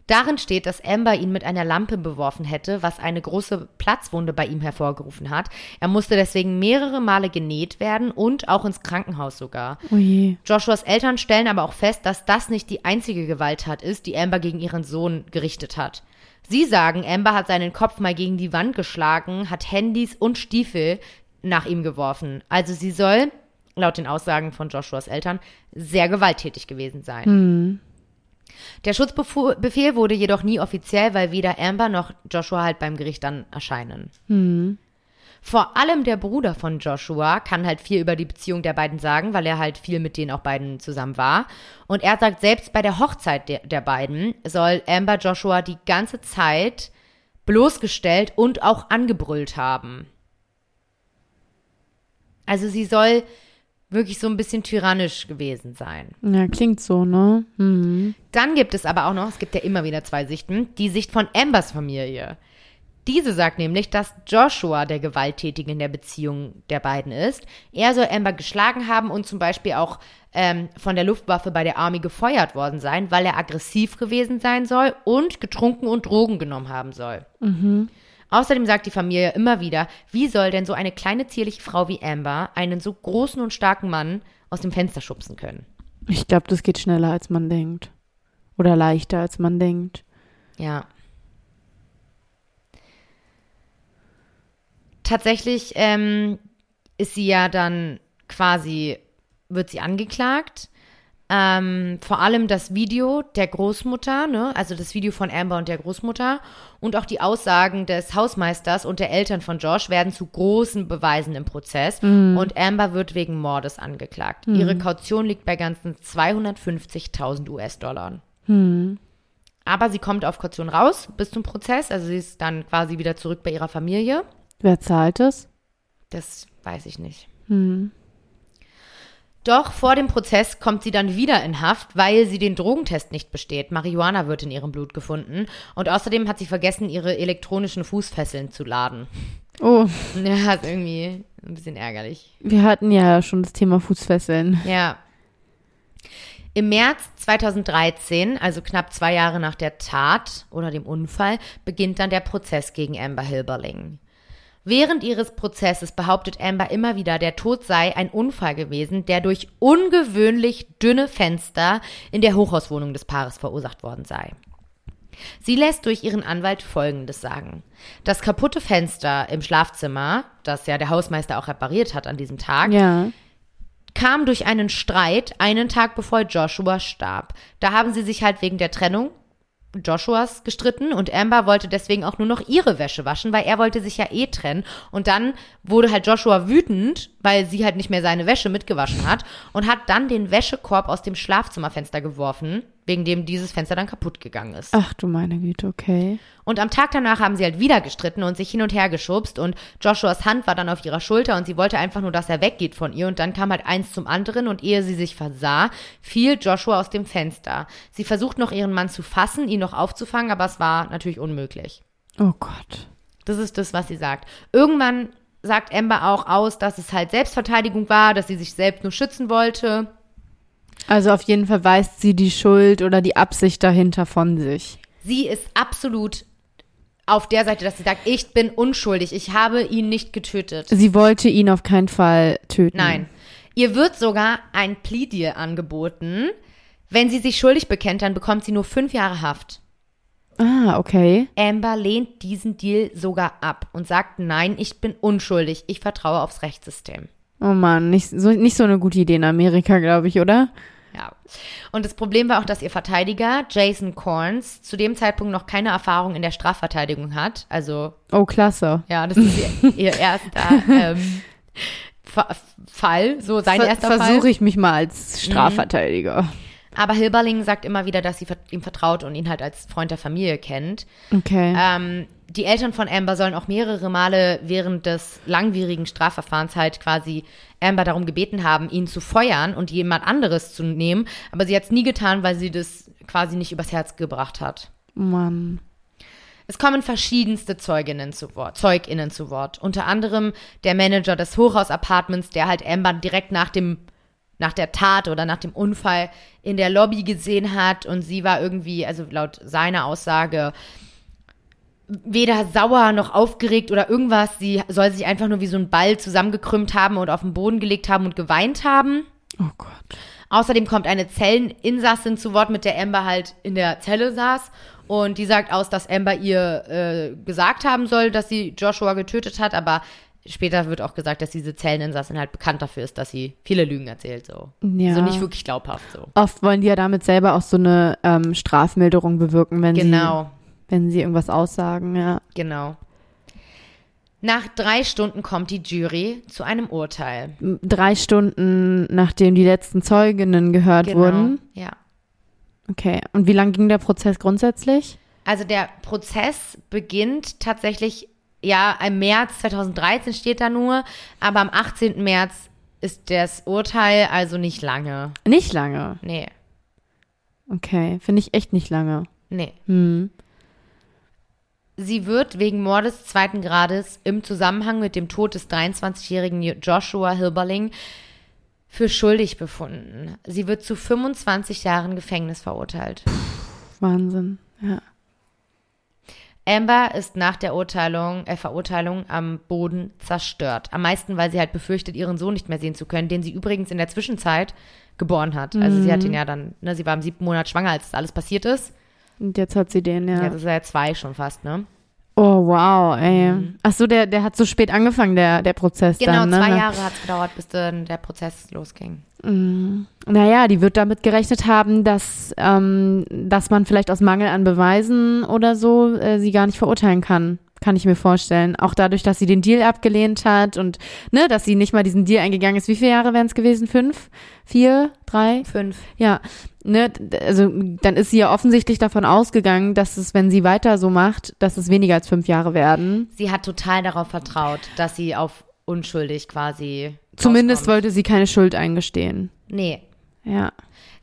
Darin steht, dass Amber ihn mit einer Lampe beworfen hätte, was eine große Platzwunde bei ihm hervorgerufen hat. Er musste deswegen mehrere Male genäht werden und auch ins Krankenhaus sogar. Oje. Joshuas Eltern stellen aber auch fest, dass das nicht die einzige Gewalttat ist, die Amber gegen ihren Sohn gerichtet hat. Sie sagen, Amber hat seinen Kopf mal gegen die Wand geschlagen, hat Handys und Stiefel nach ihm geworfen. Also sie soll, laut den Aussagen von Joshuas Eltern, sehr gewalttätig gewesen sein. Mhm. Der Schutzbefehl wurde jedoch nie offiziell, weil weder Amber noch Joshua halt beim Gericht dann erscheinen. Mhm. Vor allem der Bruder von Joshua kann halt viel über die Beziehung der beiden sagen, weil er halt viel mit denen auch beiden zusammen war. Und er sagt, selbst bei der Hochzeit der beiden soll Amber Joshua die ganze Zeit bloßgestellt und auch angebrüllt haben. Also sie soll wirklich so ein bisschen tyrannisch gewesen sein. Ja, klingt so, ne? Mhm. Dann gibt es aber auch noch, es gibt ja immer wieder 2 Sichten, die Sicht von Ambers Familie. Diese sagt nämlich, dass Joshua der Gewalttätige in der Beziehung der beiden ist. Er soll Amber geschlagen haben und zum Beispiel auch von der Luftwaffe bei der Army gefeuert worden sein, weil er aggressiv gewesen sein soll und getrunken und Drogen genommen haben soll. Mhm. Außerdem sagt die Familie immer wieder, wie soll denn so eine kleine, zierliche Frau wie Amber einen so großen und starken Mann aus dem Fenster schubsen können? Ich glaube, das geht schneller, als man denkt. Oder leichter, als man denkt. Ja. Tatsächlich ist sie ja dann quasi, wird sie angeklagt. Vor allem das Video der Großmutter, ne? Also das Video von Amber und der Großmutter und auch die Aussagen des Hausmeisters und der Eltern von Josh werden zu großen Beweisen im Prozess und Amber wird wegen Mordes angeklagt. Mhm. Ihre Kaution liegt bei ganzen 250.000 US-Dollar. Mhm. Aber sie kommt auf Kaution raus bis zum Prozess, also sie ist dann quasi wieder zurück bei ihrer Familie. Wer zahlt es? Das weiß ich nicht. Mhm. Doch vor dem Prozess kommt sie dann wieder in Haft, weil sie den Drogentest nicht besteht. Marihuana wird in ihrem Blut gefunden. Und außerdem hat sie vergessen, ihre elektronischen Fußfesseln zu laden. Oh. Ja, ist irgendwie ein bisschen ärgerlich. Wir hatten ja schon das Thema Fußfesseln. Ja. Im März 2013, also knapp 2 Jahre nach der Tat oder dem Unfall, beginnt dann der Prozess gegen Amber Hilberling. Während ihres Prozesses behauptet Amber immer wieder, der Tod sei ein Unfall gewesen, der durch ungewöhnlich dünne Fenster in der Hochhauswohnung des Paares verursacht worden sei. Sie lässt durch ihren Anwalt Folgendes sagen. Das kaputte Fenster im Schlafzimmer, das ja der Hausmeister auch repariert hat an diesem Tag, kam durch einen Streit einen Tag bevor Joshua starb. Da haben sie sich halt wegen der Trennung Joshuas gestritten und Amber wollte deswegen auch nur noch ihre Wäsche waschen, weil er wollte sich ja eh trennen und dann wurde halt Joshua wütend, weil sie halt nicht mehr seine Wäsche mitgewaschen hat und hat dann den Wäschekorb aus dem Schlafzimmerfenster geworfen, wegen dem dieses Fenster dann kaputt gegangen ist. Ach du meine Güte, okay. Und am Tag danach haben sie halt wieder gestritten und sich hin und her geschubst und Joshuas Hand war dann auf ihrer Schulter und sie wollte einfach nur, dass er weggeht von ihr und dann kam halt eins zum anderen und ehe sie sich versah, fiel Joshua aus dem Fenster. Sie versucht noch ihren Mann zu fassen, ihn noch aufzufangen, aber es war natürlich unmöglich. Oh Gott. Das ist das, was sie sagt. Irgendwann sagt Amber auch aus, dass es halt Selbstverteidigung war, dass sie sich selbst nur schützen wollte. Also auf jeden Fall weist sie die Schuld oder die Absicht dahinter von sich. Sie ist absolut auf der Seite, dass sie sagt, ich bin unschuldig, ich habe ihn nicht getötet. Sie wollte ihn auf keinen Fall töten. Nein. Ihr wird sogar ein Plea Deal angeboten. Wenn sie sich schuldig bekennt, dann bekommt sie nur 5 Jahre Haft. Ah, okay. Amber lehnt diesen Deal sogar ab und sagt, nein, ich bin unschuldig, ich vertraue aufs Rechtssystem. Oh Mann, nicht so eine gute Idee in Amerika, glaube ich, oder? Ja. Und das Problem war auch, dass ihr Verteidiger, Jason Korns, zu dem Zeitpunkt noch keine Erfahrung in der Strafverteidigung hat. Also. Oh, klasse. Ja, das ist ihr erster Fall, so sein erster Fall. Versuche ich mich mal als Strafverteidiger. Aber Hilberling sagt immer wieder, dass sie ihm vertraut und ihn halt als Freund der Familie kennt. Okay. Die Eltern von Amber sollen auch mehrere Male während des langwierigen Strafverfahrens halt quasi Amber darum gebeten haben, ihn zu feuern und jemand anderes zu nehmen. Aber sie hat es nie getan, weil sie das quasi nicht übers Herz gebracht hat. Mann. Es kommen verschiedenste ZeugInnen zu Wort. Unter anderem der Manager des Hochhaus-Apartments, der halt Amber direkt nach der Tat oder nach dem Unfall in der Lobby gesehen hat. Und sie war irgendwie, also laut seiner Aussage, weder sauer noch aufgeregt oder irgendwas. Sie soll sich einfach nur wie so ein Ball zusammengekrümmt haben und auf den Boden gelegt haben und geweint haben. Oh Gott. Außerdem kommt eine Zelleninsassen zu Wort, mit der Amber halt in der Zelle saß. Und die sagt aus, dass Amber ihr gesagt haben soll, dass sie Joshua getötet hat, aber später wird auch gesagt, dass diese Zelleninsassen halt bekannt dafür ist, dass sie viele Lügen erzählt, so. Ja. Also nicht wirklich glaubhaft, so. Oft wollen die ja damit selber auch so eine Strafmilderung bewirken, wenn sie irgendwas aussagen, ja. Genau. Nach 3 Stunden kommt die Jury zu einem Urteil. 3 Stunden, nachdem die letzten Zeuginnen gehört wurden? Genau, ja. Okay, und wie lang ging der Prozess grundsätzlich? Also der Prozess beginnt tatsächlich... Ja, im März 2013 steht da nur, aber am 18. März ist das Urteil, also nicht lange. Nicht lange? Nee. Okay, finde ich echt nicht lange. Nee. Sie wird wegen Mordes 2. Grades im Zusammenhang mit dem Tod des 23-jährigen Joshua Hilberling für schuldig befunden. Sie wird zu 25 Jahren Gefängnis verurteilt. Puh, Wahnsinn, ja. Amber ist nach der Verurteilung am Boden zerstört. Am meisten, weil sie halt befürchtet, ihren Sohn nicht mehr sehen zu können, den sie übrigens in der Zwischenzeit geboren hat. Also sie hat ihn ja dann, ne, sie war im 7. Monat schwanger, als das alles passiert ist. Und jetzt hat sie den, ja. Jetzt ist er ja 2 schon fast, ne? Oh, wow, ey. Ach so, der hat so spät angefangen, der Prozess dann, ne? Genau, 2 Jahre hat es gedauert, bis dann der Prozess losging. Naja, die wird damit gerechnet haben, dass man vielleicht aus Mangel an Beweisen oder so sie gar nicht verurteilen kann. Kann ich mir vorstellen. Auch dadurch, dass sie den Deal abgelehnt hat und, ne, dass sie nicht mal diesen Deal eingegangen ist. Wie viele Jahre wären es gewesen? 5? 4? 3? 5. Ja, ne, also dann ist sie ja offensichtlich davon ausgegangen, dass es, wenn sie weiter so macht, dass es weniger als 5 Jahre werden. Sie hat total darauf vertraut, dass sie auf unschuldig quasi zumindest rauskommt. Wollte sie keine Schuld eingestehen. Nee. Ja.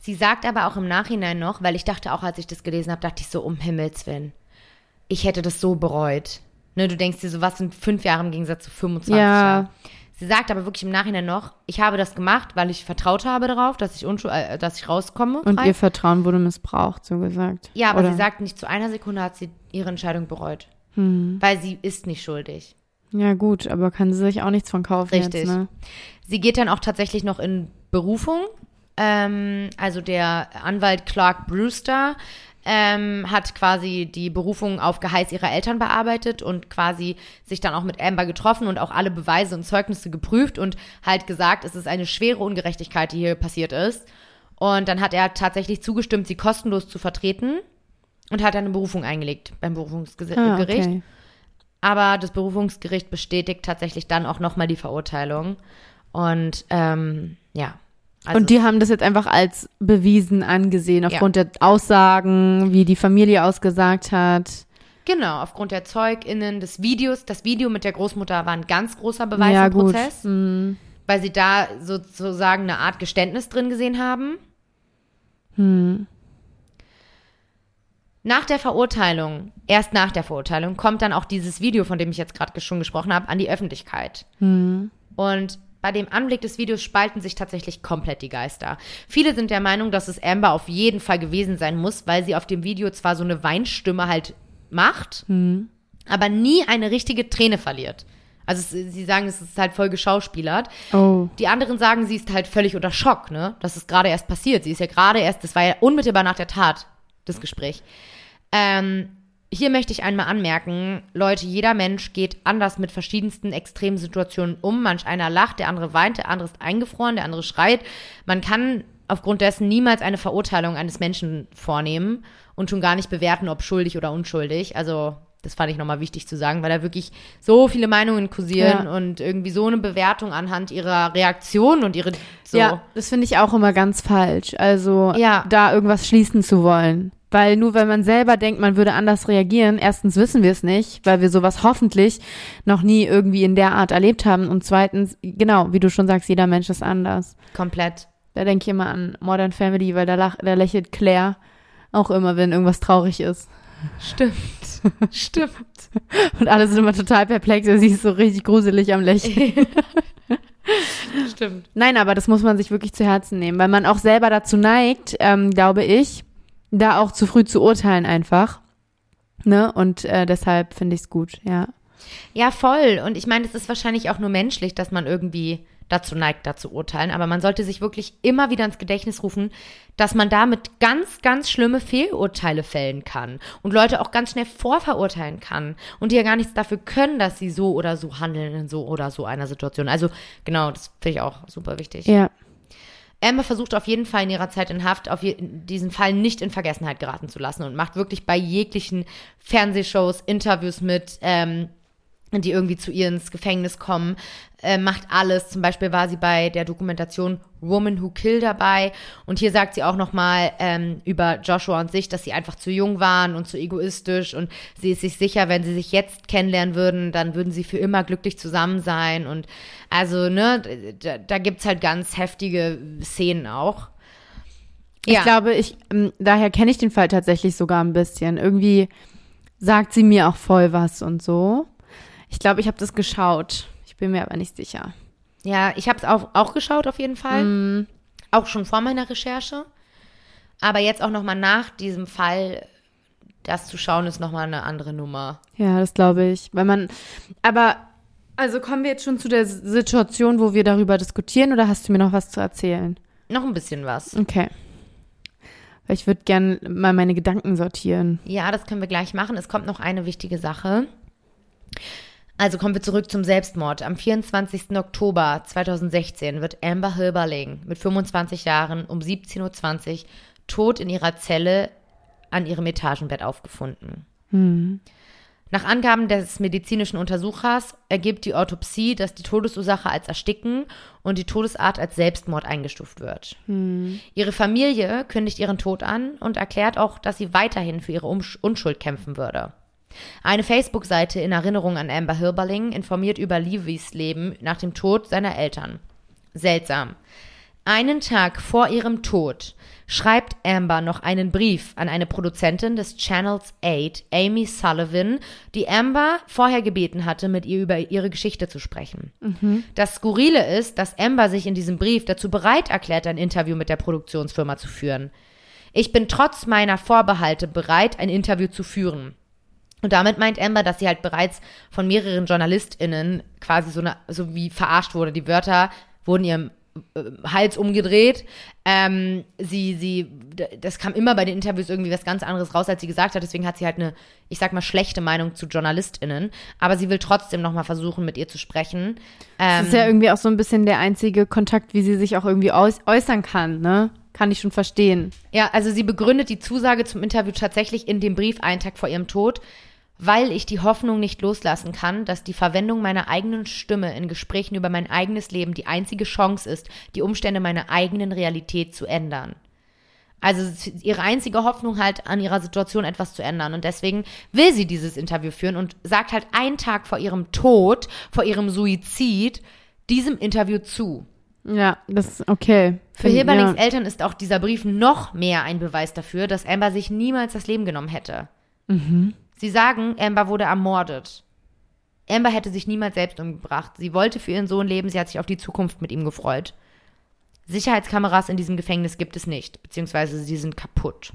Sie sagt aber auch im Nachhinein noch, weil ich dachte auch, als ich das gelesen habe, dachte ich so, um Himmels Willen, ich hätte das so bereut. Ne, du denkst dir so, was sind 5 Jahre im Gegensatz zu 25 Jahren? Sie sagt aber wirklich im Nachhinein noch, ich habe das gemacht, weil ich vertraut habe darauf, dass ich rauskomme. Und ihr Vertrauen wurde missbraucht, so gesagt. Ja, aber sie sagt, nicht zu einer Sekunde hat sie ihre Entscheidung bereut. Weil sie ist nicht schuldig. Ja gut, aber kann sie sich auch nichts von kaufen. Richtig. Jetzt, ne? Sie geht dann auch tatsächlich noch in Berufung. Also der Anwalt Clark Brewster hat quasi die Berufung auf Geheiß ihrer Eltern bearbeitet und quasi sich dann auch mit Amber getroffen und auch alle Beweise und Zeugnisse geprüft und halt gesagt, es ist eine schwere Ungerechtigkeit, die hier passiert ist. Und dann hat er tatsächlich zugestimmt, sie kostenlos zu vertreten und hat dann eine Berufung eingelegt beim Berufungsgericht. Ah, okay. Aber das Berufungsgericht bestätigt tatsächlich dann auch nochmal die Verurteilung. Und ja. Also und die haben das jetzt einfach als bewiesen angesehen, aufgrund der Aussagen, wie die Familie ausgesagt hat. Genau, aufgrund der ZeugInnen, des Videos. Das Video mit der Großmutter war ein ganz großer Beweis im Prozess. Mhm. Weil sie da sozusagen eine Art Geständnis drin gesehen haben. Mhm. Erst nach der Verurteilung, kommt dann auch dieses Video, von dem ich jetzt gerade schon gesprochen habe, an die Öffentlichkeit. Mhm. Und bei dem Anblick des Videos spalten sich tatsächlich komplett die Geister. Viele sind der Meinung, dass es Amber auf jeden Fall gewesen sein muss, weil sie auf dem Video zwar so eine Weinstimme halt macht, aber nie eine richtige Träne verliert. Also sie sagen, es ist halt voll geschauspielert. Oh. Die anderen sagen, sie ist halt völlig unter Schock, ne? Das ist gerade erst passiert. Sie ist ja gerade erst, das war ja unmittelbar nach der Tat, das Gespräch. Hier möchte ich einmal anmerken, Leute, jeder Mensch geht anders mit verschiedensten extremen Situationen um. Manch einer lacht, der andere weint, der andere ist eingefroren, der andere schreit. Man kann aufgrund dessen niemals eine Verurteilung eines Menschen vornehmen und schon gar nicht bewerten, ob schuldig oder unschuldig. Also das fand ich nochmal wichtig zu sagen, weil da wirklich so viele Meinungen kursieren und irgendwie so eine Bewertung anhand ihrer Reaktion und ihre... So. Ja, das finde ich auch immer ganz falsch. Also da irgendwas schließen zu wollen. Weil nur weil man selber denkt, man würde anders reagieren, erstens wissen wir es nicht, weil wir sowas hoffentlich noch nie irgendwie in der Art erlebt haben. Und zweitens, genau, wie du schon sagst, jeder Mensch ist anders. Komplett. Da denke ich immer an Modern Family, weil da lächelt Claire auch immer, wenn irgendwas traurig ist. Stimmt, stimmt. Und alle sind immer total perplex, sie ist so richtig gruselig am Lächeln. Stimmt. Nein, aber das muss man sich wirklich zu Herzen nehmen, weil man auch selber dazu neigt, glaube ich, da auch zu früh zu urteilen einfach, ne? Und deshalb finde ich es gut, ja. Ja, voll. Und ich meine, es ist wahrscheinlich auch nur menschlich, dass man irgendwie dazu neigt, da zu urteilen. Aber man sollte sich wirklich immer wieder ins Gedächtnis rufen, dass man damit ganz, ganz schlimme Fehlurteile fällen kann und Leute auch ganz schnell vorverurteilen kann und die ja gar nichts dafür können, dass sie so oder so handeln in so oder so einer Situation. Also genau, das finde ich auch super wichtig. Ja. Amber versucht auf jeden Fall in ihrer Zeit in Haft auf diesen Fall nicht in Vergessenheit geraten zu lassen und macht wirklich bei jeglichen Fernsehshows Interviews mit, die irgendwie zu ihr ins Gefängnis kommen, macht alles. Zum Beispiel war sie bei der Dokumentation Woman Who Kill dabei und hier sagt sie auch nochmal über Joshua und sich, dass sie einfach zu jung waren und zu egoistisch und sie ist sich sicher, wenn sie sich jetzt kennenlernen würden, dann würden sie für immer glücklich zusammen sein und also, ne, da gibt's halt ganz heftige Szenen auch. Ja. Ich glaube, daher kenne ich den Fall tatsächlich sogar ein bisschen. Irgendwie sagt sie mir auch voll was und so. Ich glaube, ich habe das geschaut. Ich bin mir aber nicht sicher. Ja, ich habe es auch geschaut auf jeden Fall. Mm. Auch schon vor meiner Recherche. Aber jetzt auch nochmal nach diesem Fall, das zu schauen, ist nochmal eine andere Nummer. Ja, das glaube ich. Also kommen wir jetzt schon zu der Situation, wo wir darüber diskutieren, oder hast du mir noch was zu erzählen? Noch ein bisschen was. Okay. Ich würde gerne mal meine Gedanken sortieren. Ja, das können wir gleich machen. Es kommt noch eine wichtige Sache. Also kommen wir zurück zum Selbstmord. Am 24. Oktober 2016 wird Amber Hilberling mit 25 Jahren um 17:20 Uhr tot in ihrer Zelle an ihrem Etagenbett aufgefunden. Mhm. Nach Angaben des medizinischen Untersuchers ergibt die Autopsie, dass die Todesursache als Ersticken und die Todesart als Selbstmord eingestuft wird. Mhm. Ihre Familie kündigt ihren Tod an und erklärt auch, dass sie weiterhin für ihre Unschuld kämpfen würde. Eine Facebook-Seite in Erinnerung an Amber Hilberling informiert über Levis Leben nach dem Tod seiner Eltern. Seltsam. Einen Tag vor ihrem Tod schreibt Amber noch einen Brief an eine Produzentin des Channels 8, Amy Sullivan, die Amber vorher gebeten hatte, mit ihr über ihre Geschichte zu sprechen. Mhm. Das Skurrile ist, dass Amber sich in diesem Brief dazu bereit erklärt, ein Interview mit der Produktionsfirma zu führen. Ich bin trotz meiner Vorbehalte bereit, ein Interview zu führen. Und damit meint Amber, dass sie halt bereits von mehreren JournalistInnen quasi so wie verarscht wurde. Die Wörter wurden ihr Hals umgedreht. Das kam immer bei den Interviews irgendwie was ganz anderes raus, als sie gesagt hat. Deswegen hat sie halt eine, ich sag mal, schlechte Meinung zu JournalistInnen. Aber sie will trotzdem nochmal versuchen, mit ihr zu sprechen. Das ist ja irgendwie auch so ein bisschen der einzige Kontakt, wie sie sich auch irgendwie äußern kann, ne? Kann ich schon verstehen. Ja, also sie begründet die Zusage zum Interview tatsächlich in dem Brief einen Tag vor ihrem Tod, weil ich die Hoffnung nicht loslassen kann, dass die Verwendung meiner eigenen Stimme in Gesprächen über mein eigenes Leben die einzige Chance ist, die Umstände meiner eigenen Realität zu ändern. Also ihre einzige Hoffnung halt, an ihrer Situation etwas zu ändern. Und deswegen will sie dieses Interview führen und sagt halt einen Tag vor ihrem Tod, vor ihrem Suizid, diesem Interview zu. Ja, das ist okay. Für Hilberlings Eltern ist auch dieser Brief noch mehr ein Beweis dafür, dass Amber sich niemals das Leben genommen hätte. Mhm. Sie sagen, Amber wurde ermordet. Amber hätte sich niemals selbst umgebracht. Sie wollte für ihren Sohn leben, sie hat sich auf die Zukunft mit ihm gefreut. Sicherheitskameras in diesem Gefängnis gibt es nicht, beziehungsweise sie sind kaputt.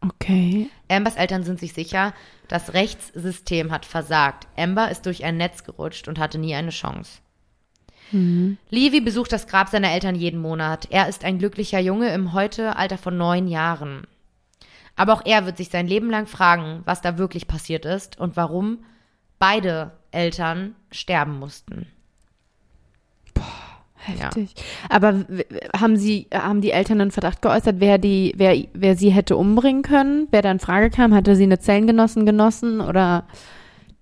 Okay. Ambers Eltern sind sich sicher, das Rechtssystem hat versagt. Amber ist durch ein Netz gerutscht und hatte nie eine Chance. Mhm. Levi besucht das Grab seiner Eltern jeden Monat. Er ist ein glücklicher Junge im heute Alter von 9 Jahren. Aber auch er wird sich sein Leben lang fragen, was da wirklich passiert ist und warum beide Eltern sterben mussten. Boah, heftig. Ja. Aber haben die Eltern einen Verdacht geäußert, wer sie hätte umbringen können? Wer da in Frage kam? Hatte sie eine Zellengenossin oder...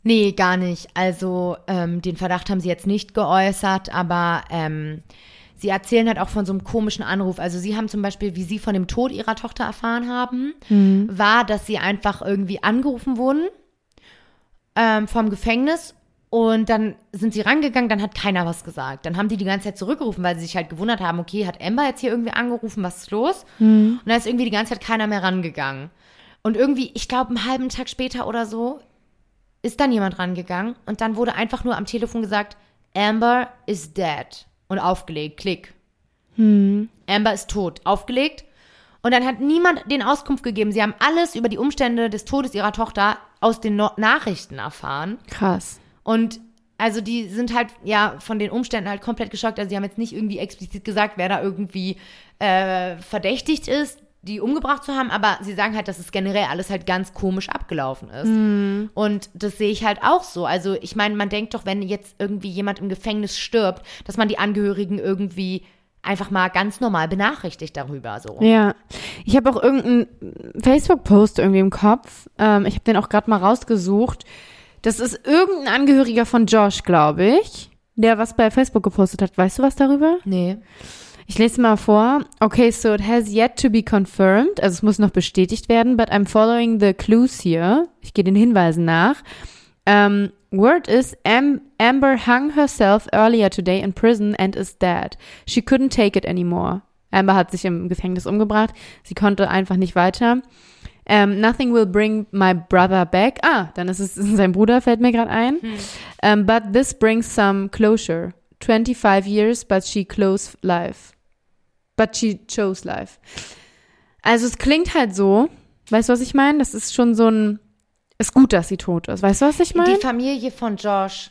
Nee, gar nicht. Also den Verdacht haben sie jetzt nicht geäußert, aber sie erzählen halt auch von so einem komischen Anruf. Also sie haben zum Beispiel, wie sie von dem Tod ihrer Tochter erfahren haben, war, dass sie einfach irgendwie angerufen wurden vom Gefängnis und dann sind sie rangegangen, dann hat keiner was gesagt. Dann haben die ganze Zeit zurückgerufen, weil sie sich halt gewundert haben, okay, hat Amber jetzt hier irgendwie angerufen, was ist los? Mhm. Und da ist irgendwie die ganze Zeit keiner mehr rangegangen. Und irgendwie, ich glaube, einen halben Tag später oder so, ist dann jemand rangegangen und dann wurde einfach nur am Telefon gesagt, Amber is dead. Und aufgelegt, klick. Amber ist tot, aufgelegt. Und dann hat niemand den Auskunft gegeben. Sie haben alles über die Umstände des Todes ihrer Tochter aus den Nachrichten erfahren. Krass. Und also die sind halt ja von den Umständen halt komplett geschockt. Also sie haben jetzt nicht irgendwie explizit gesagt, wer da irgendwie verdächtigt ist, die umgebracht zu haben, aber sie sagen halt, dass es generell alles halt ganz komisch abgelaufen ist. Mm. Und das sehe ich halt auch so. Also ich meine, man denkt doch, wenn jetzt irgendwie jemand im Gefängnis stirbt, dass man die Angehörigen irgendwie einfach mal ganz normal benachrichtigt darüber. So. Ja, ich habe auch irgendeinen Facebook-Post irgendwie im Kopf. Ich habe den auch gerade mal rausgesucht. Das ist irgendein Angehöriger von Josh, glaube ich, der was bei Facebook gepostet hat. Weißt du was darüber? Nee. Ich lese mal vor. Okay, so it has yet to be confirmed. Also es muss noch bestätigt werden. But I'm following the clues here. Ich gehe den Hinweisen nach. Word is Amber hung herself earlier today in prison and is dead. She couldn't take it anymore. Amber hat sich im Gefängnis umgebracht. Sie konnte einfach nicht weiter. Nothing will bring my brother back. Ah, dann ist es sein Bruder, fällt mir gerade ein. But this brings some closure. 25 years, but she closed life. But she chose life. Also es klingt halt so, weißt du, was ich meine? Das ist schon so ein, ist gut, dass sie tot ist, weißt du, was ich meine? Die Familie von Josh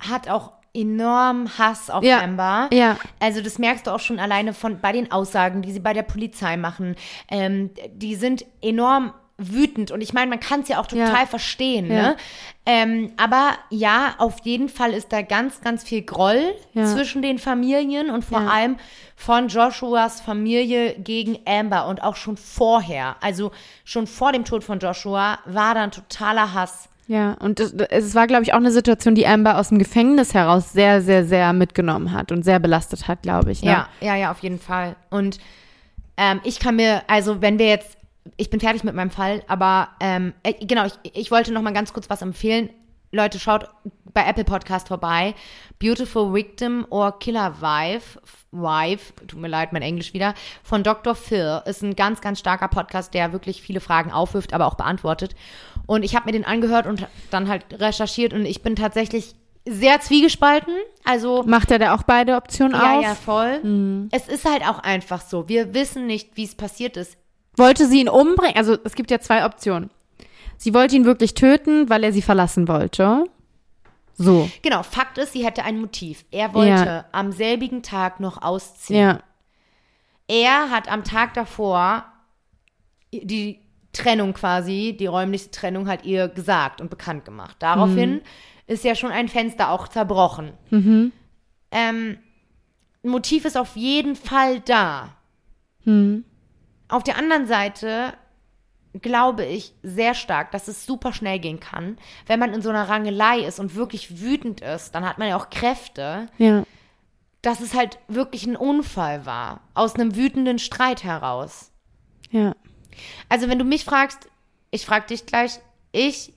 hat auch enormen Hass auf Amber. Ja. Also das merkst du auch schon alleine bei den Aussagen, die sie bei der Polizei machen. Die sind enorm wütend und ich meine, man kann es ja auch total verstehen, ne? Aber ja, auf jeden Fall ist da ganz, ganz viel Groll zwischen den Familien und vor allem von Joshuas Familie gegen Amber und auch schon vorher, also schon vor dem Tod von Joshua war da ein totaler Hass. Ja, und es war, glaube ich, auch eine Situation, die Amber aus dem Gefängnis heraus sehr, sehr, sehr mitgenommen hat und sehr belastet hat, glaube ich. Ne? Ja, auf jeden Fall. Und ich kann mir, also wenn wir jetzt, ich bin fertig mit meinem Fall, aber genau, ich wollte noch mal ganz kurz was empfehlen. Leute, schaut bei Apple Podcast vorbei. Beautiful Victim or Killer Wife, tut mir leid, mein Englisch wieder, von Dr. Phil. Ist ein ganz, ganz starker Podcast, der wirklich viele Fragen aufwirft, aber auch beantwortet. Und ich habe mir den angehört und dann halt recherchiert und ich bin tatsächlich sehr zwiegespalten. Also macht er da auch beide Optionen auf? Ja, voll. Mhm. Es ist halt auch einfach so. Wir wissen nicht, wie es passiert ist. Wollte sie ihn umbringen? Also es gibt ja 2 Optionen. Sie wollte ihn wirklich töten, weil er sie verlassen wollte. So. Genau, Fakt ist, sie hatte ein Motiv. Er wollte am selbigen Tag noch ausziehen. Ja. Er hat am Tag davor die Trennung quasi, die räumliche Trennung, hat ihr gesagt und bekannt gemacht. Daraufhin ist ja schon ein Fenster auch zerbrochen. Mhm. Motiv ist auf jeden Fall da. Mhm. Auf der anderen Seite glaube ich sehr stark, dass es super schnell gehen kann. Wenn man in so einer Rangelei ist und wirklich wütend ist, dann hat man ja auch Kräfte, dass es halt wirklich ein Unfall war, aus einem wütenden Streit heraus. Ja. Also wenn du mich fragst, ich frag dich gleich, ich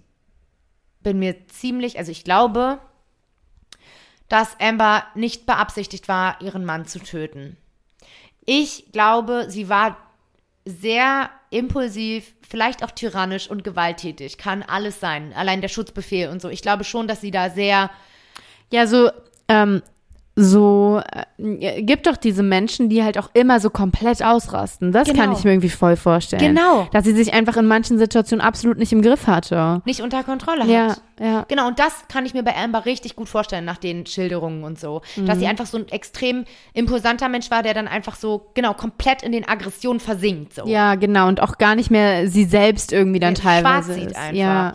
bin mir ziemlich, also ich glaube, dass Amber nicht beabsichtigt war, ihren Mann zu töten. Ich glaube, sie war sehr impulsiv, vielleicht auch tyrannisch und gewalttätig. Kann alles sein. Allein der Schutzbefehl und so. Ich glaube schon, dass sie da sehr... Ja, gibt doch diese Menschen, die halt auch immer so komplett ausrasten. Das kann ich mir irgendwie voll vorstellen. Genau. Dass sie sich einfach in manchen Situationen absolut nicht im Griff hatte. Nicht unter Kontrolle hat. Ja. Genau, und das kann ich mir bei Amber richtig gut vorstellen, nach den Schilderungen und so. Dass sie einfach so ein extrem impulsanter Mensch war, der dann einfach so, komplett in den Aggressionen versinkt. So. Ja, genau, und auch gar nicht mehr sie selbst irgendwie dann teilweise ist. Schwarz sieht einfach. Ja.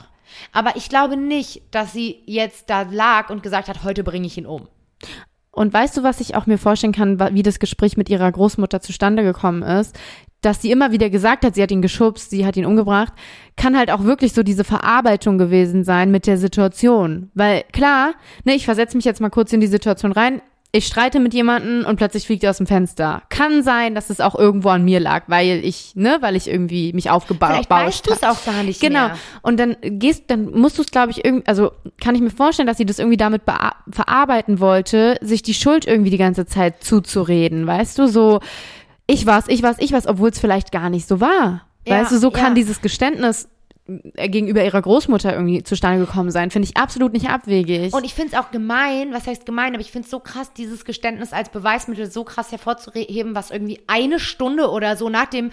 Aber ich glaube nicht, dass sie jetzt da lag und gesagt hat, heute bringe ich ihn um. Und weißt du, was ich auch mir vorstellen kann, wie das Gespräch mit ihrer Großmutter zustande gekommen ist? Dass sie immer wieder gesagt hat, sie hat ihn geschubst, sie hat ihn umgebracht, kann halt auch wirklich so diese Verarbeitung gewesen sein mit der Situation. Weil klar, ich versetze mich jetzt mal kurz in die Situation rein, ich streite mit jemandem und plötzlich fliegt er aus dem Fenster. Kann sein, dass es auch irgendwo an mir lag, weil ich irgendwie mich aufgebauscht habe. Vielleicht weißt du es auch gar nicht mehr. Genau. Und dann musst du es, glaube ich, kann ich mir vorstellen, dass sie das irgendwie damit verarbeiten wollte, sich die Schuld irgendwie die ganze Zeit zuzureden, weißt du? So, ich war's, obwohl es vielleicht gar nicht so war. Ja, weißt du, so kann dieses Geständnis gegenüber ihrer Großmutter irgendwie zustande gekommen sein. Finde ich absolut nicht abwegig. Und ich finde es auch gemein, was heißt gemein, aber ich finde es so krass, dieses Geständnis als Beweismittel so krass hervorzuheben, was irgendwie eine Stunde oder so nach dem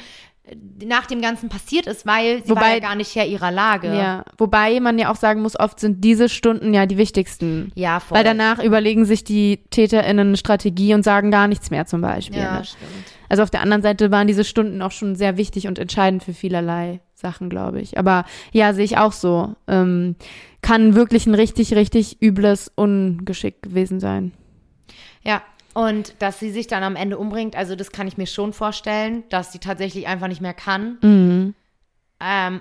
Ganzen passiert ist, weil sie war ja gar nicht her ihrer Lage. Ja, wobei man ja auch sagen muss, oft sind diese Stunden ja die wichtigsten. Ja, voll. Weil danach überlegen sich die TäterInnen eine Strategie und sagen gar nichts mehr zum Beispiel. Ja, stimmt. Also auf der anderen Seite waren diese Stunden auch schon sehr wichtig und entscheidend für vielerlei Sachen, glaube ich. Aber ja, sehe ich auch so. Kann wirklich ein richtig, richtig übles Ungeschick gewesen sein. Ja, und dass sie sich dann am Ende umbringt, also das kann ich mir schon vorstellen, dass sie tatsächlich einfach nicht mehr kann. Mhm.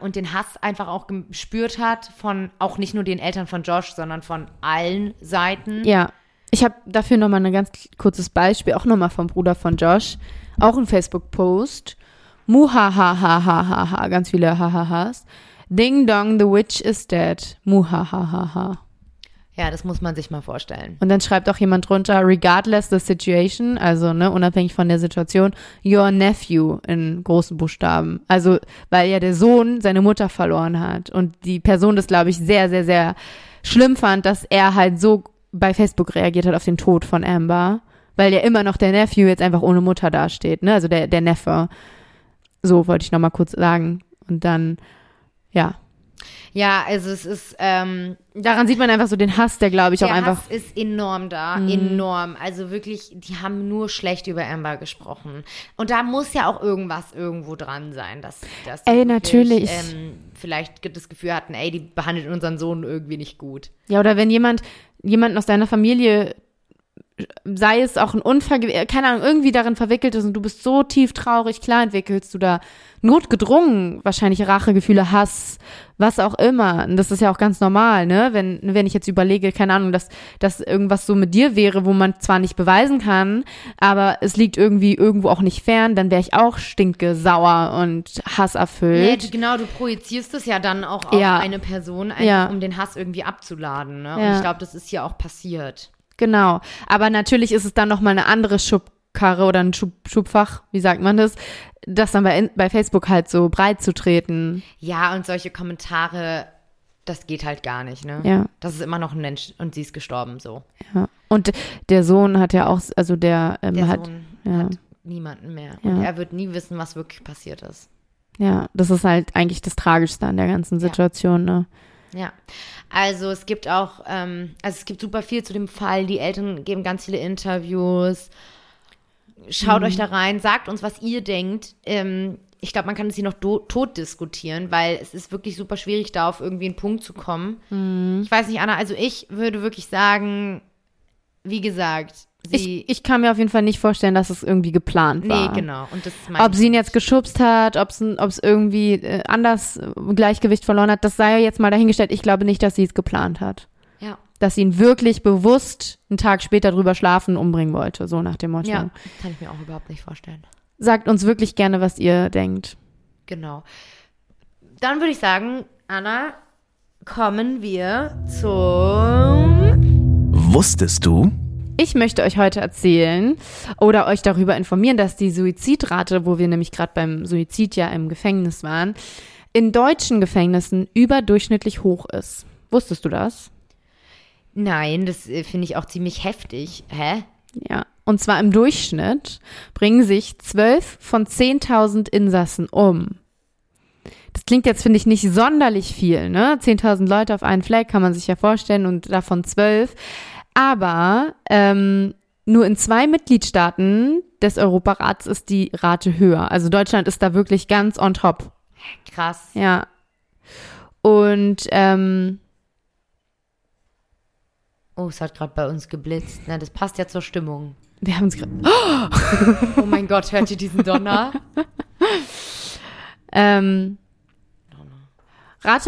Und den Hass einfach auch gespürt hat von auch nicht nur den Eltern von Josh, sondern von allen Seiten. Ja, ich habe dafür nochmal ein ganz kurzes Beispiel, auch nochmal vom Bruder von Josh. Auch ein Facebook-Post. Muhahahahaha, ganz viele Hahahas. Ding dong, the witch is dead. Muhahahaha. Ja, das muss man sich mal vorstellen. Und dann schreibt auch jemand drunter, regardless the situation, also unabhängig von der Situation, your nephew in großen Buchstaben. Also, weil ja der Sohn seine Mutter verloren hat. Und die Person das, glaube ich, sehr, sehr, sehr schlimm fand, dass er halt so bei Facebook reagiert hat auf den Tod von Amber. Weil ja immer noch der Nephew jetzt einfach ohne Mutter dasteht, ne? Also der Neffe. So wollte ich nochmal kurz sagen. Und dann, ja. Ja, also es ist, daran sieht man einfach so den Hass, der, glaube ich, auch einfach... Der Hass ist enorm da, enorm. Also wirklich, die haben nur schlecht über Amber gesprochen. Und da muss ja auch irgendwas irgendwo dran sein, dass die natürlich vielleicht das Gefühl hatten, die behandelt unseren Sohn irgendwie nicht gut. Ja, oder wenn jemanden aus deiner Familie... sei es auch ein Unfall, keine Ahnung, irgendwie darin verwickelt ist und du bist so tief traurig, klar entwickelst du da notgedrungen wahrscheinlich Rachegefühle, Hass, was auch immer. Und das ist ja auch ganz normal, ne? Wenn ich jetzt überlege, keine Ahnung, dass irgendwas so mit dir wäre, wo man zwar nicht beweisen kann, aber es liegt irgendwie irgendwo auch nicht fern, dann wäre ich auch stinkesauer und hasserfüllt. Ja, genau, du projizierst es ja dann auch auf eine Person, einfach um den Hass irgendwie abzuladen, ne? Und ich glaube, das ist hier auch passiert. Genau, aber natürlich ist es dann nochmal eine andere Schubkarre oder ein Schubfach, wie sagt man das, das dann bei Facebook halt so breit zu treten. Ja, und solche Kommentare, das geht halt gar nicht, ne? Ja. Das ist immer noch ein Mensch und sie ist gestorben, so. Ja, und der Sohn hat ja auch, also der Sohn hat niemanden mehr. Und er wird nie wissen, was wirklich passiert ist. Ja, das ist halt eigentlich das Tragischste an der ganzen Situation, ne? Ja, also es gibt auch, also es gibt super viel zu dem Fall. Die Eltern geben ganz viele Interviews. Schaut euch da rein, sagt uns, was ihr denkt. Ich glaube, man kann es hier noch tot diskutieren, weil es ist wirklich super schwierig, da auf irgendwie einen Punkt zu kommen. Mhm. Ich weiß nicht, Anna, also ich würde wirklich sagen, wie gesagt, ich kann mir auf jeden Fall nicht vorstellen, dass es irgendwie geplant war. Nee, genau. Und das ob sie ihn jetzt geschubst hat, ob es irgendwie anders Gleichgewicht verloren hat, das sei jetzt mal dahingestellt. Ich glaube nicht, dass sie es geplant hat. Ja. Dass sie ihn wirklich bewusst einen Tag später drüber schlafen umbringen wollte, so nach dem Motto. Ja, das kann ich mir auch überhaupt nicht vorstellen. Sagt uns wirklich gerne, was ihr denkt. Genau. Dann würde ich sagen, Anna, kommen wir zum... Wusstest du? Ich möchte euch heute erzählen oder euch darüber informieren, dass die Suizidrate, wo wir nämlich gerade beim Suizid ja im Gefängnis waren, in deutschen Gefängnissen überdurchschnittlich hoch ist. Wusstest du das? Nein, das finde ich auch ziemlich heftig. Hä? Ja, und zwar im Durchschnitt bringen sich 12 von 10.000 Insassen um. Das klingt jetzt, finde ich, nicht sonderlich viel, ne? 10.000 Leute auf einen Fleck, kann man sich ja vorstellen, und davon 12. Aber nur in 2 Mitgliedstaaten des Europarats ist die Rate höher. Also Deutschland ist da wirklich ganz on top. Krass. Ja. Und oh, es hat gerade bei uns geblitzt. Na, das passt ja zur Stimmung. Wir haben uns gerade... Oh mein Gott, hört ihr diesen Donner? Rate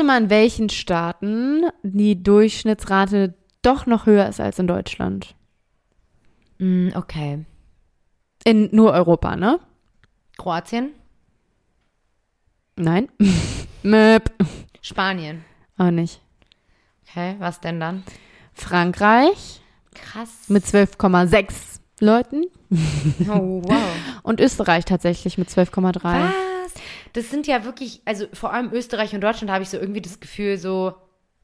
mal, in welchen Staaten die Durchschnittsrate doch noch höher ist als in Deutschland. Okay. In nur Europa, ne? Kroatien? Nein. Möp. Spanien? Auch nicht. Okay, was denn dann? Frankreich. Krass. Mit 12,6 Leuten. Oh, wow. Und Österreich tatsächlich mit 12,3. Was? Das sind ja wirklich, also vor allem Österreich und Deutschland habe ich so irgendwie das Gefühl, so,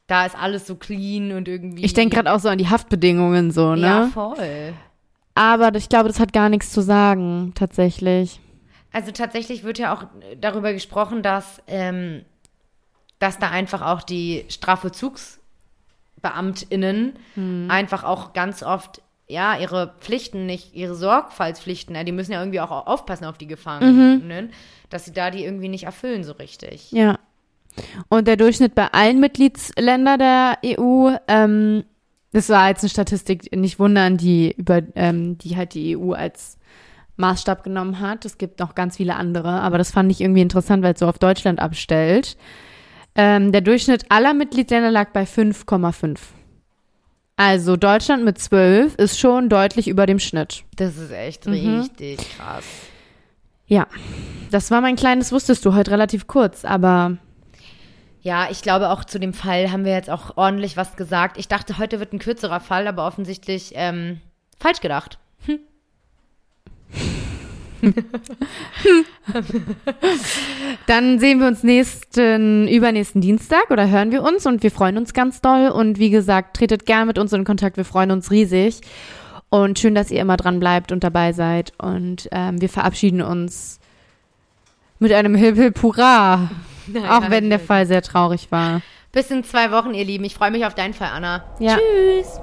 da ist alles so clean und irgendwie. Ich denke gerade auch so an die Haftbedingungen so, ne? Ja, voll. Aber ich glaube, das hat gar nichts zu sagen, tatsächlich. Also tatsächlich wird ja auch darüber gesprochen, dass da einfach auch die StrafvollzugsbeamtInnen einfach auch ganz oft, ja, ihre Pflichten nicht, ihre Sorgfaltspflichten, ja, die müssen ja irgendwie auch aufpassen auf die Gefangenen, dass sie da die irgendwie nicht erfüllen so richtig. Ja. Und der Durchschnitt bei allen Mitgliedsländern der EU, das war jetzt eine Statistik, nicht wundern, die halt die EU als Maßstab genommen hat. Es gibt noch ganz viele andere, aber das fand ich irgendwie interessant, weil es so auf Deutschland abstellt. Der Durchschnitt aller Mitgliedsländer lag bei 5,5. Also Deutschland mit 12 ist schon deutlich über dem Schnitt. Das ist echt richtig krass. Ja, das war mein kleines Wusstest du, heute relativ kurz, aber... Ja, ich glaube auch zu dem Fall haben wir jetzt auch ordentlich was gesagt. Ich dachte, heute wird ein kürzerer Fall, aber offensichtlich falsch gedacht. Dann sehen wir uns übernächsten Dienstag oder hören wir uns und wir freuen uns ganz doll und wie gesagt, tretet gern mit uns in Kontakt, wir freuen uns riesig und schön, dass ihr immer dran bleibt und dabei seid und wir verabschieden uns mit einem Hip-Hip-Hurra, auch wenn der Fall sehr traurig war. Bis in 2 Wochen, ihr Lieben, ich freue mich auf deinen Fall, Anna. Ja. Tschüss!